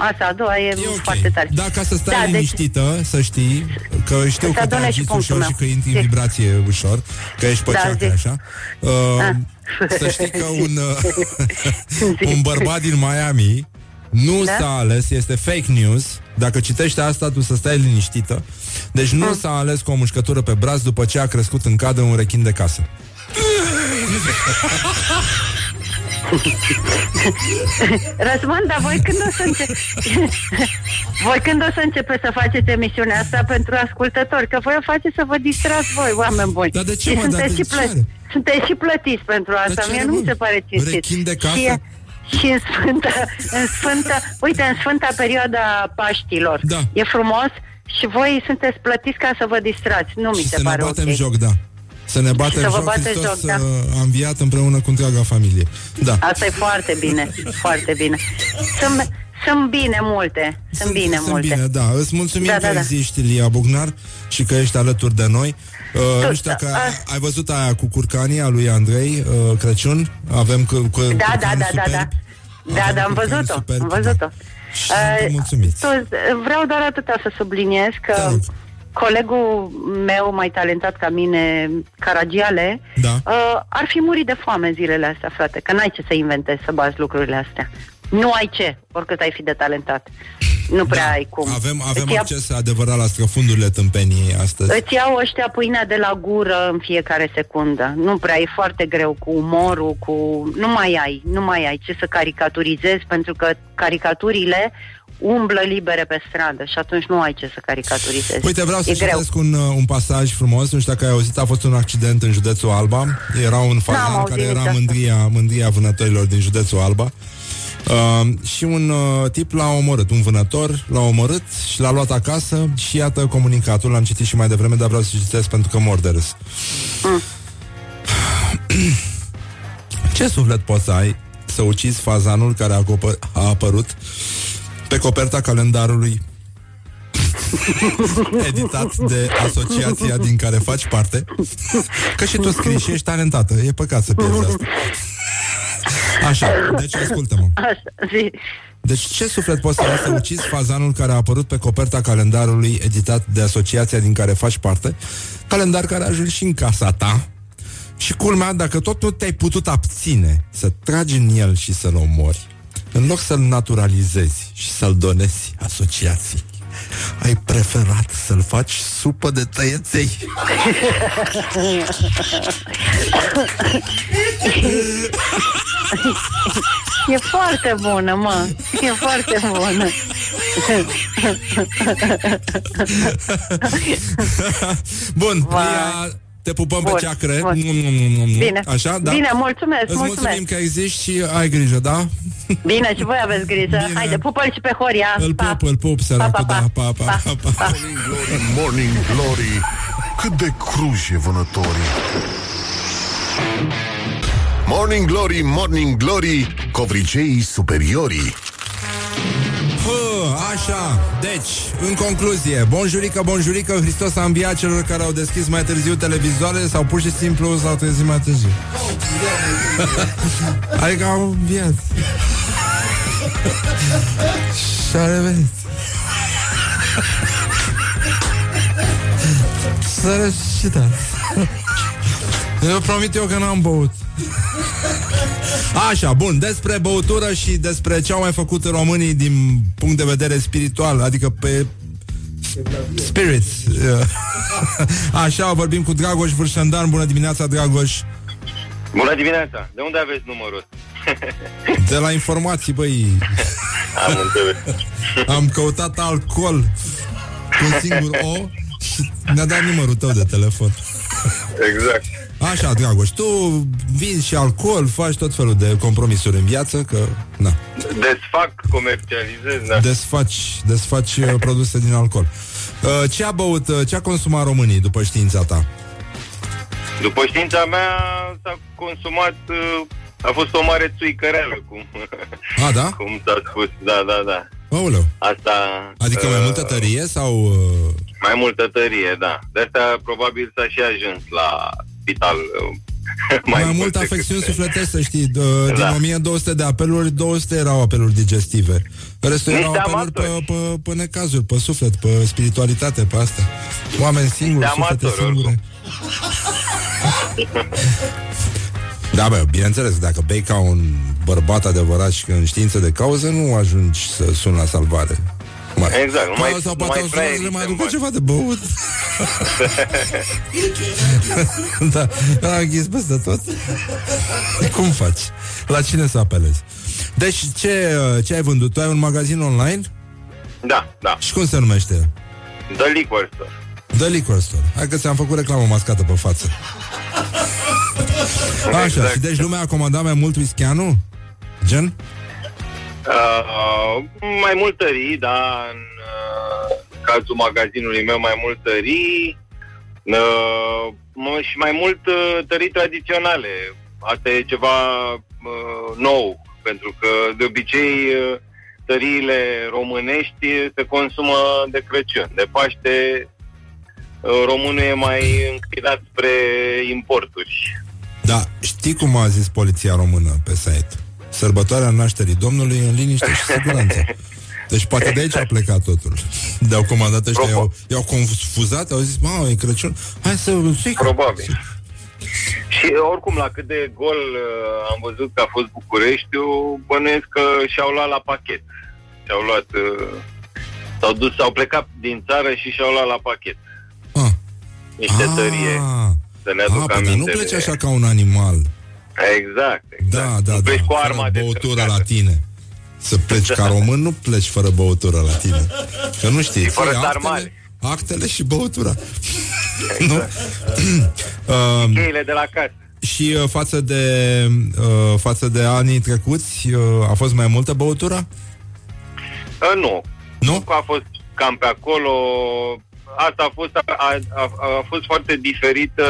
asta a doua e foarte tare. Da, ca să stai liniștită, să știi, că știu că te agiți ușor și că intri în vibrație ușor, că ești pe ceacră, așa. Să știi că un bărbat din Miami nu s-a ales, este fake news. Dacă citești asta, tu să stai liniștită. Deci nu s-a ales cu o mușcătură pe braț după ce a crescut în cadă un rechin de casă. Răspund, dar voi când o să începeți să faceți emisiunea asta pentru ascultători? Că voi o faceți să vă distrați voi, oameni buni. Dar de ce, mă? Dar de ce? Sunteți și plătiți pentru asta. Mie nu mi se pare cinstit. Rechin de casă? Și în sfânta perioada Paștilor. Da. E frumos și voi sunteți plătiți ca să vă distrați. Nu mi se pare ok. Să ne batem joc, da. Să ne batem joc, Hristos da. A înviat împreună cu întreaga familie. Da. Asta e foarte bine, foarte bine. Sunt bine multe. Sunt bine multe. Bine, da. Îți mulțumim că existi, Lia Bugnar, și că ești alături de noi. Nu știu dacă ai văzut aia cu curcanii a lui Andrei Crăciun. Avem curcani. Da, am văzut-o. Vreau doar atâta să subliniez că colegul meu mai talentat ca mine, Caragiale, ar fi murit de foame zilele astea, frate, că n-ai ce să inventezi, să bazi lucrurile astea. Nu ai ce, oricât ai fi de talentat. Nu prea ai cum. Avem acces adevărat la străfundurile tâmpeniei astăzi. Îți iau ăștia pâinea de la gură în fiecare secundă. Nu prea, e foarte greu cu umorul, cu... Nu mai ai ce să caricaturizezi, pentru că caricaturile umblă libere pe stradă și atunci nu ai ce să caricaturizezi. Uite, vreau să citesc un pasaj frumos. Nu știu dacă ai auzit, a fost un accident în județul Alba. Era un fazan care era mândria vânătorilor din județul Alba. Și un tip l-a omorât, un vânător l-a omorât și l-a luat acasă. Și iată comunicatul, l-am citit și mai devreme, dar vreau să citesc pentru că mor de râs. Ce suflet poți să ai să ucizi fazanul care a apărut pe coperta calendarului editat de asociația din care faci parte? Că și tu scrii și ești talentată, e păcat să pierzi asta. Așa, deci ascultă-mă. Deci ce suflet poți să ai să ucizi fazanul care a apărut pe coperta calendarului editat de asociația din care faci parte? Calendar care a ajuns și în casa ta. Și culmea, dacă tot nu te-ai putut abține să tragi în el și să-l omori, în loc să-l naturalizezi și să-l donezi asociații, ai preferat să-l faci supă de tăieței. E foarte bună, mă. E foarte bună. Bun, Lia, te pupăm pe ceacre. Bine. Așa, da? Bine, mulțumesc. Îți mulțumim că existi și ai grijă, da? Bine, și voi aveți grijă. Bine. Haide, pupă-l și pe Horia. Îl pup, săracu, da. Pa. Morning Glory, cât de cruji e vânătorii. Morning Glory, Morning Glory, covriceii superiorii. Așa, deci, în concluzie, bonjurică, Hristos a înviat celor care au deschis mai târziu televizoarele sau pur și simplu s-au trezit mai târziu. Adică au înviat. Și-a revenit. S-a resuscitat. Eu promit eu că n-am băut. Așa, bun, despre băutură și despre ce au mai făcut românii din punct de vedere spiritual, adică pe spirit. Așa, vorbim cu Dragoș Vârșandan. Bună dimineața, Dragoș. Bună dimineața, de unde aveți numărul? De la informații, băi. Am înțeles. Am căutat alcool cu un singur O și ne-a dat numărul tău de telefon. Exact. Așa, Dragoș, tu vinzi și alcool, faci tot felul de compromisuri în viață, că, na. Desfac, comercializez, da. Desfaci produse din alcool. Ce a băut, ce a consumat românii după știința ta? După știința mea s-a consumat, a fost o mare țuicăreală, cum s-a spus, da. Aoleu. Asta, adică mai multă tărie sau... Mai multă tărie, da. De asta probabil s-a și ajuns la... Vital, mai mult afecțiuni sufletești, să știi. Din 1200 de apeluri, 200 erau apeluri digestive. Restul erau apeluri pe necazuri, pe suflet, pe spiritualitate, pe asta. Oameni singuri, suflete singure. Da, bă, bineînțeles, dacă bei ca un bărbat adevărat și în știință de cauză, nu ajungi să suni la salvare. Exact, nu mai, sau poate o să le mai aducă ceva de băut. Da, a închis peste tot. Cum faci? La cine să apelezi? Deci ce ai vândut? Tu ai un magazin online? Da, da. Și cum se numește? The Liquor Store. The Liquor Store. Hai că ți-am făcut reclamă mascată pe față. Așa, exact. Și deci lumea a comandat mai mult whisky-anul? Gen? Mai mult tării, dar în cazul magazinului meu mai mult tării și mai mult tării tradiționale. Asta e ceva nou, pentru că de obicei tăriile românești se consumă de Crăciun, de Paște. Românul e mai înclinat spre importuri. Da, știi cum a zis poliția română pe site? Sărbătoarea nașterii Domnului în liniște și siguranță. Deci poate de aici a plecat totul. De-au comandat ăștia, i-au confuzat, au zis, mă, e Crăciun, hai să... Probabil. Și oricum, la cât de gol am văzut că a fost Bucureștiul, bănuiesc că și-au luat la pachet. Și-au luat... s-au dus, s-au plecat din țară și și-au luat la pachet. Ah. Niște tărie. Să ne aduc aminte. Nu pleci așa ca un animal. Exact, exact. Da, da, pleci cu arma de băutură la tine. Să pleci ca român, nu pleci fără băutură la tine. Că nu știi, fără actele și băutura. Exact. Cheile de la casă. Și față de anii trecuți, a fost mai multă băutura? Nu. Nu? A fost cam pe acolo. Asta a fost a fost foarte diferită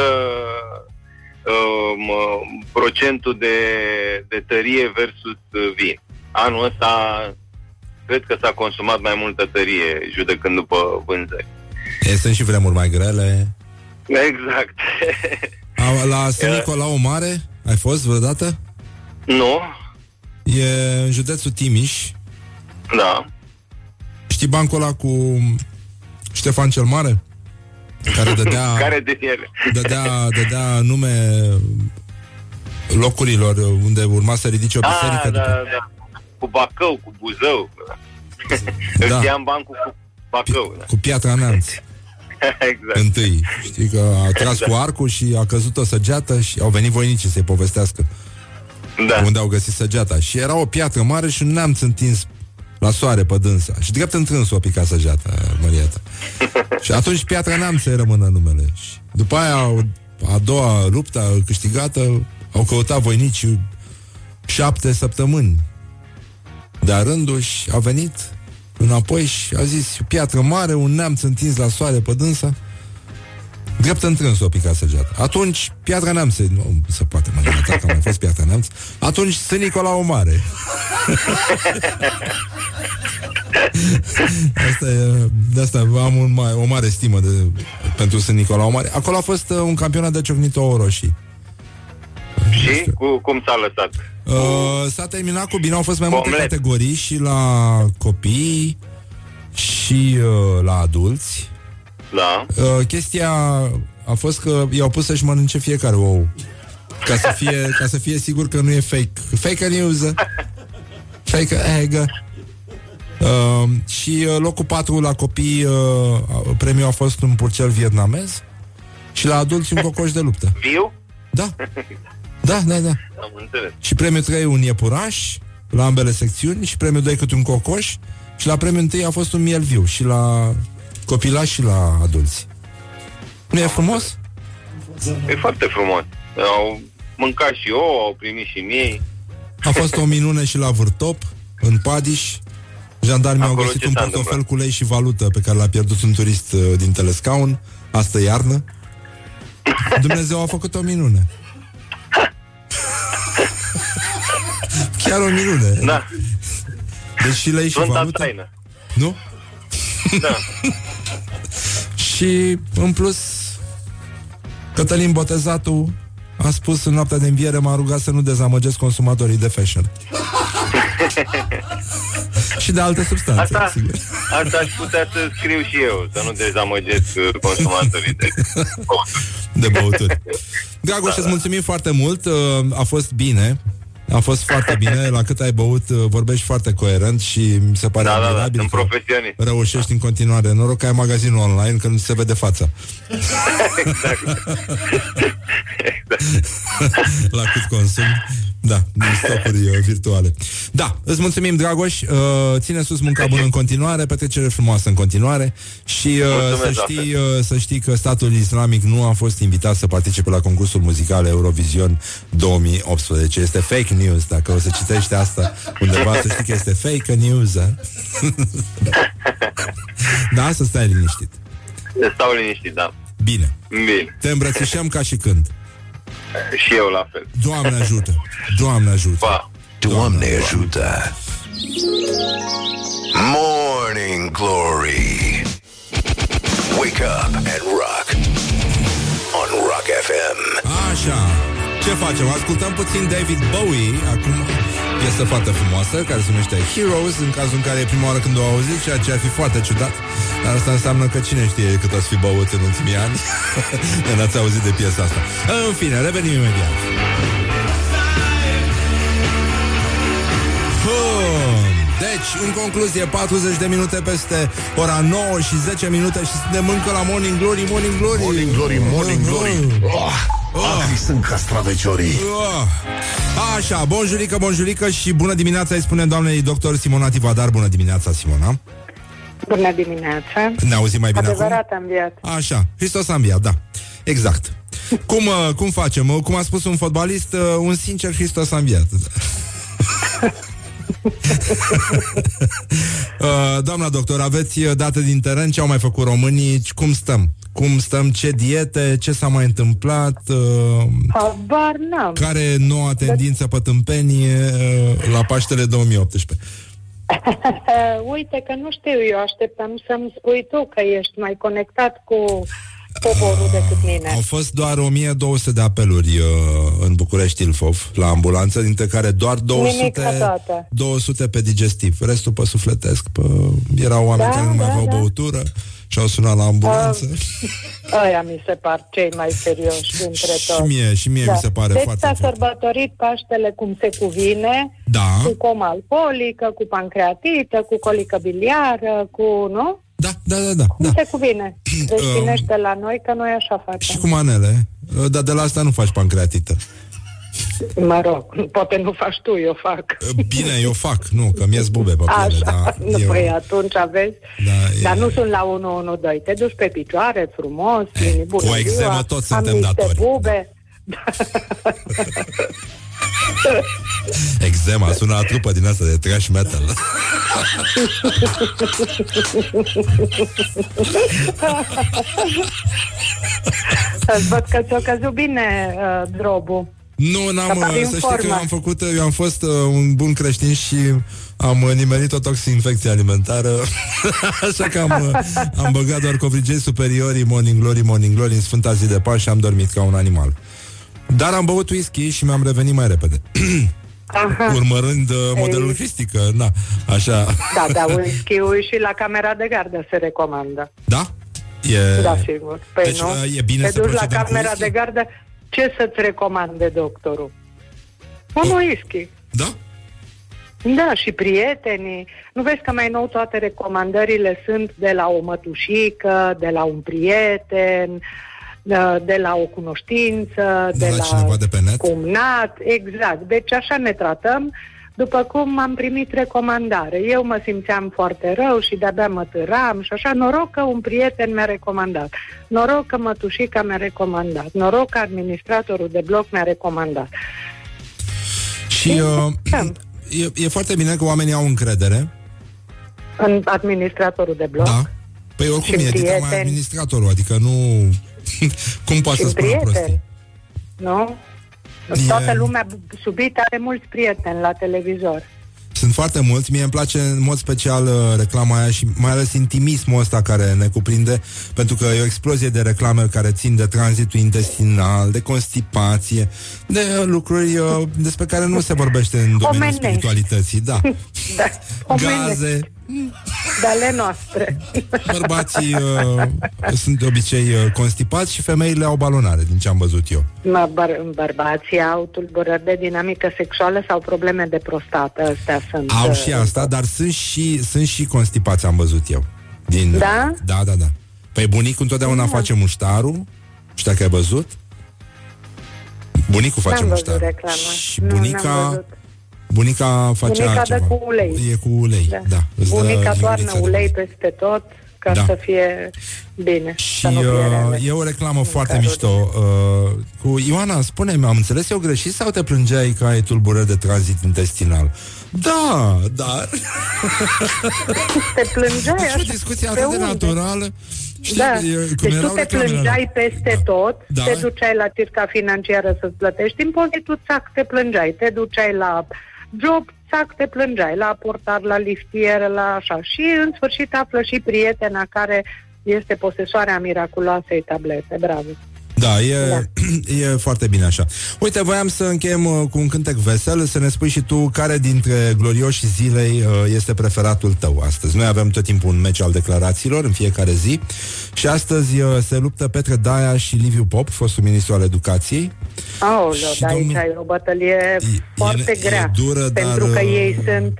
procentul de tărie versus vin. Anul ăsta cred că s-a consumat mai multă tărie, judecând după vânzări. Sunt și vremuri mai grele. Exact. La San Nicolau Mare ai fost vreodată? Nu. E în județul Timiș. Da. Știi bancul ăla cu Ștefan cel Mare? Care dădea nume locurilor unde urma să ridice o biserică. Da, da, da. Cu Bacău, cu Buzău. Da. Îți iam bancul cu Bacău. Cu Piatra Neamț. Exact. Întâi. Știi că a tras cu arcul și a căzut o săgeată și au venit voinicii să-i povestească. Da. Unde au găsit săgeata. Și era o piatră mare și un neamț întins la soare pe dânsa. Și drept într-uns o pica săgeata, Mărieta. Și atunci Piatra Neamță rămână numele. Și după aia, a doua luptă câștigată, au căutat voinicii 7 săptămâni. Dar rându-și a venit înapoi și a zis, piatră mare, un neamț întins la soare pe dânsa. Drept într-uns o pica săgeata. Atunci Piatra Neamță. Nu se poate mărieta că a mai fost Piatra Neamță. Atunci San Nicolau Mare. Asta e, de asta am o mare stimă pentru San Nicolau Mare. Acolo a fost un campionat de ciocnit ouă roșii. Și cum s-a lăsat? S-a terminat cu bine, au fost mai multe categorii și la copii și la adulți. Da. Chestia a fost că i-au pus să-și mănânce fiecare ou. Ca să fie sigur că nu e fake. Fake news. Fake egg. Și locul 4 la copii, premiul a fost un purcel vietnamez și la adulți un cocoș de luptă. Viu? Da. Da, da, da. Am înțeles. Și premiul 3 un iepuraș la ambele secțiuni și premiul 2 câte un cocoș și la premiul 1 a fost un miel viu și la copilași și la adulți. Nu e frumos? E foarte frumos. Au mâncat și eu, au primit și mie. A fost o minune și la Vârtop, în Padiș. Jandarmii au găsit un portofel cu lei și valută pe care l-a pierdut un turist din telescaun, astă iarnă. Dumnezeu a făcut o minune. Chiar o minune. Da. Deci și lei și valută. Nu? Da. Și în plus Cătălin Botezatu a spus în noaptea de înviere, m-a rugat să nu dezamăgesc consumatorii de fashion. Și de alte substanțe. Asta aș putea să scriu și eu, să nu dezamăgesc consumatorii de băuturi. Dragoș, îți mulțumim foarte mult. A fost bine. A fost foarte bine. La cât ai băut, vorbești foarte coerent și mi se pare admirabil. Sunt profesionist. Reușești în continuare. Noroc că ai magazinul online, că nu se vede fața. Exact. La cât consumi. Da, stopuri virtuale. Da, îți mulțumim, Dragoș. Ține sus munca bună în continuare. Petrecere frumoasă în continuare. Și să știi că statul islamic nu a fost invitat să participe la concursul muzical Eurovision 2018. Este fake news. Dacă o să citești asta undeva, să știi că este fake news. Da, să stai liniștit. Stau liniștit, da. Bine, bine. Te îmbrățișăm ca și când. Și eu la fel. Doamne ajută! Doamne ajută! Pa. Doamne ajută! Morning Glory. Wake up and rock on Rock FM. Așa. Ce facem? Ascultăm puțin David Bowie. Acum este o fată frumoasă care se numește Heroes, în cazul în care e prima oară când o auzi, ceea ce ar fi foarte ciudat. Dar asta înseamnă că cine știe cât ați fi băut în ultimii ani. N-ați auzit de piesa asta. În fine, revenim imediat. Deci, în concluzie, 40 de minute peste ora 9 și 10 minute și suntem încă la Morning Glory, Morning Glory. Morning Glory, Morning Glory. Acri sunt castraveciorii. Așa, bonjurică, bonjurică și bună dimineața, îi spune doamnei doctor Simona Tivadar. Bună dimineața, Simona. Bună dimineața. Ne auzim mai bine adevărat acum? Adevărat am viat. Așa, Hristos a înviat, da. Exact. Cum facem? Cum a spus un fotbalist, un sincer Hristos a înviat. Doamna doctor, aveți date din teren? Ce au mai făcut românii? Cum stăm? Cum stăm? Ce diete? Ce s-a mai întâmplat? Habar n-am. Care noua tendință pe tâmpenie la Paștele 2018? Uite că nu știu, eu așteptam să-mi spui tu că ești mai conectat cu poporul decât mine. Au fost doar 1200 de apeluri în București, Ilfov, la ambulanță, dintre care doar 200 pe digestiv. Restul pe sufletesc, erau oameni care nu mai aveau băutură și au sunat la ambulanță. Aia mi se par cei mai serioși dintre toți. Și mie mi se pare foarte... Deci s-a sărbătorit Paștele cum se cuvine, cu comă alcoolică, cu pancreatită, cu colică biliară, cu... nu? Da. Cum se cuvine? Reștinește la noi că noi așa facem. Și cu manele. Dar de la asta nu faci pancreatită. Mă rog, poate nu faci tu, eu fac. Bine, eu fac, nu, că mi-e zbube pe piele. Așa, da, păi atunci aveți. Dar nu sunt la 112, te duci pe picioare, frumos, bine, bună ziua. Cu eczemă toți suntem datori. Bube. Da. Eczema, sună la trupă din asta de trash metal. Îți văd că ți-o căzu bine drobul. Nu, n-am, să știi că eu am fost un bun creștin și am nimerit o toxinfecție alimentară. Așa că am băgat doar covrigei superiorii, Morning Glory, Morning Glory, în sfânta zi de Paști și am dormit ca un animal. Dar am băut whisky și mi-am revenit mai repede. Urmărând modelul fistic, na, așa. Da, dar whisky-ul și la camera de gardă se recomandă. Da? Da, sigur. Păi deci, nu, e bine te duci la camera de gardă. Ce să-ți recomande doctorul? Un whisky. Da? Da, și prietenii. Nu vezi că mai nou toate recomandările sunt de la o mătușică, de la un prieten, de la o cunoștință, de la cineva de pe net. Cumnat, exact. Deci așa ne tratăm. După cum am primit recomandare. Eu mă simțeam foarte rău și de-abia mă târam și așa. Noroc că un prieten mi-a recomandat. Noroc că mătușica mi-a recomandat. Noroc că administratorul de bloc mi-a recomandat. Și e foarte bine că oamenii au încredere în administratorul de bloc. Da. Păi oricum e dita mai administratorul. Adică nu... Cum poate să spună prostii? Nu? Toată lumea subit are mulți prieteni la televizor. Sunt foarte mulți. Mie îmi place în mod special reclama aia și mai ales intimismul ăsta care ne cuprinde, pentru că e o explozie de reclame care țin de tranzitul intestinal, de constipație, de lucruri despre care nu se vorbește în domeniul spiritualității. Da. Gaze. de ale noastre. Bărbații sunt de obicei constipați și femeile au balonare, din ce am văzut eu. Bărbații au tulburări de dinamică sexuală sau probleme de prostată. Astea sunt. Au și asta, dar sunt și constipați, am văzut eu. Din, da? Da. Păi bunicul întotdeauna face muștarul. Și dacă ai văzut? Bunicul face muștarul. Și bunica face bunica altceva. Bunica dă cu ulei. E cu ulei, da. Bunica toarnă ulei peste tot ca să fie bine. Și e o reclamă foarte mișto. Cu Ioana, spune-mi, am înțeles eu greșit sau te plângeai că ai tulburări de tranzit intestinal? Da, dar... Te plângeai așa? O discuție atât de naturală. Știi, deci tu te plângeai peste tot, te duceai la circa financiară să-ți plătești impozitul, țac, te plângeai, te duceai la job, țac, te plângeai, la portar, la liftieră, la așa. Și în sfârșit află și prietena care este posesoarea miraculoasei tablete. Bravo! E foarte bine așa. Uite, voiam să încheiem cu un cântec vesel, să ne spui și tu care dintre glorioșii zilei este preferatul tău astăzi. Noi avem tot timpul un meci al declarațiilor în fiecare zi și astăzi se luptă Petre Daia și Liviu Pop, fostul ministru al educației. Aoleo, dar aici e o bătălie foarte grea, dură, pentru că ei sunt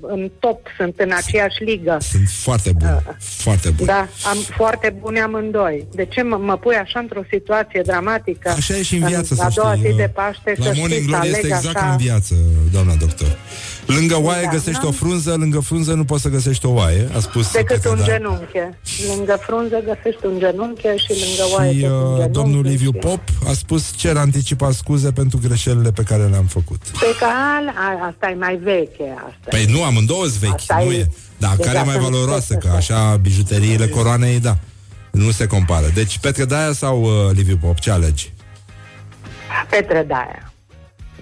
în top, sunt în aceeași ligă. Sunt foarte buni, foarte buni. Da, foarte buni amândoi. De ce mă pui așa într-o situație dramatică? Așa e și în viață, să știi. A doua zi de Paște, la Morning Glory este exact ca în viață, doamna doctor. Lângă oaie găsești o frunză, lângă frunză nu poți să găsești o oaie, a spus. Decât un genunche. Lângă frunză găsești un genunche și lângă oaie și domnul Liviu Pop a spus: cer anticipa scuze pentru greșelile pe care le-am făcut. Pe cal, asta e mai veche. Păi nu, amândouă-s vechi, asta nu e. Dar care e mai valoroasă, că așa bijuteriile coroanei, da, nu se compară. Deci Petre Daia sau Liviu Pop, ce alegi? Petre Daia.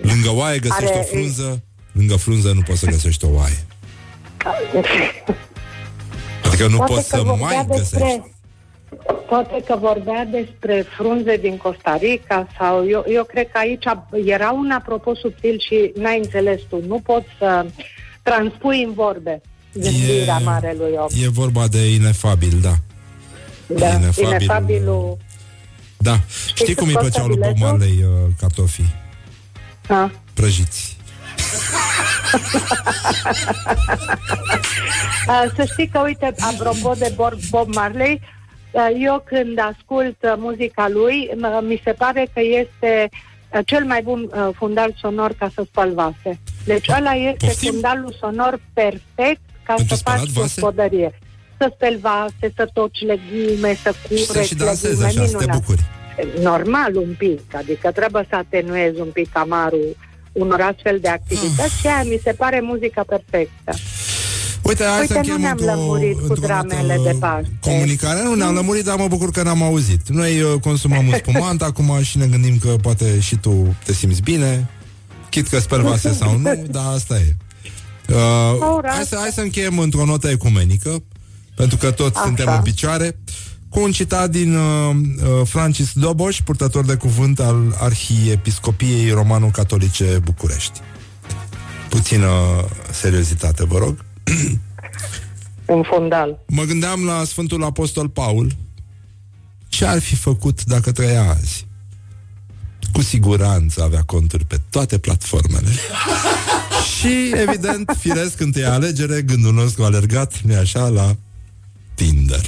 Lângă oaie găsești o frunză, lângă frunză nu poți să găsești o oaie. Adică nu poți să mai găsești. Poate că vorbea despre frunze din Costa Rica sau eu cred că aici era un apropo subtil și n-ai înțeles tu. Nu poți să transpui în vorbe gândirea marelui om. E vorba de inefabil, da. Da, inefabilul. Da, știi cum îi plăceau lui Bob Marley cartofii? Prăjiți. Să știi că, uite, apropo de Bob Marley, eu când ascult muzica lui, mi se pare că este cel mai bun fundal sonor ca să spăl vase. Deci ăla este fundalul sonor perfect ca să faci gospodărie. Să speli vase, să toci legume, să cureți și legume, așa, minunat. Să te bucuri. Normal un pic, adică trebuie să atenuezi un pic amarul unor astfel de activități și aia mi se pare muzica perfectă. Uite, nu ne-am lămurit cu dramele de Paște. Comunicarea nu ne-am lămurit, dar mă bucur că n-am auzit. Noi consumăm un spumant acum și ne gândim că poate și tu te simți bine, chit că speli vase sau nu, dar asta e. Hai să încheiem într-o notă ecumenică, pentru că toți suntem în picioare, cu un citat din Francis Doboș, purtător de cuvânt al Arhiepiscopiei Romano-Catolice București. Puțină seriozitate, vă rog. Un fundal. Mă gândeam la Sfântul Apostol Paul. Ce ar fi făcut dacă trăia azi? Cu siguranță avea conturi pe toate platformele. Și, evident, firesc, întâi alegere, gândul nostru alergat, nu-i așa, la Tinder.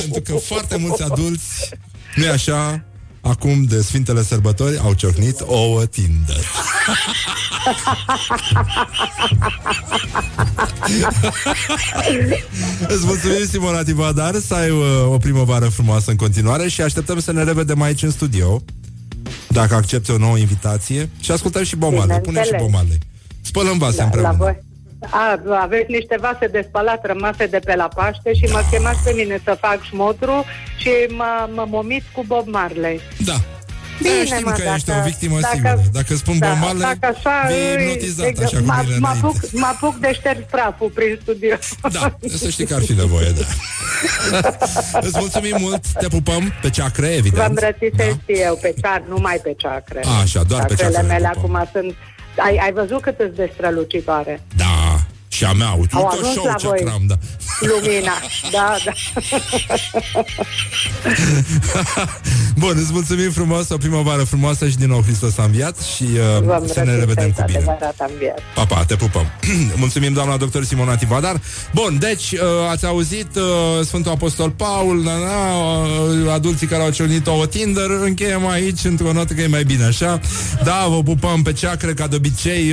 Pentru că foarte mulți adulți, nu-i așa, acum de Sfintele Sărbători, au ciocnit ouă Tinder. Îți mulțumim, Simona Tivadar, să ai o primăvară frumoasă în continuare și așteptăm să ne revedem aici în studio. Dacă accepte o nouă invitație. Și ascultăm și Bob Marley. Punem și Bob Marley. Spălăm vase împreună. Aveți niște vase de spălat rămase de pe la Paște și mă chemați pe mine să fac șmotru și mă momit cu Bob Marley. Da. Bine, da, știm că ești o victimă sigură. Dacă spun Bob Marley, vei notizat așa cum era înainte. Mă apuc de șterg praful prin studio. Da, să știi că ar fi nevoie, da. Îți mulțumim mult, te pupăm pe ceacre, evident. Vă îmbrățișez eu pe ceacre, numai pe ceacre. Așa, doar pe ceacre. Ceacrele mele acum sunt... Ai văzut cât îți de strălucitoare? Da. Și a mea, uite, uite la ce voi. Tram, da. Lumina, da, da. Bun, îți mulțumim frumos, o primăvară frumoasă și din nou Hristos a înviat și să ne revedem cu bine. Pa, pa, te pupăm. Mulțumim, doamna doctor Simona Tivadar. Bun, deci, ați auzit Sfântul Apostol Paul, adulții care au ciornit-o o Tinder, încheiem aici într-o notă că e mai bine așa. Da, vă pupăm pe ceacră, ca de obicei.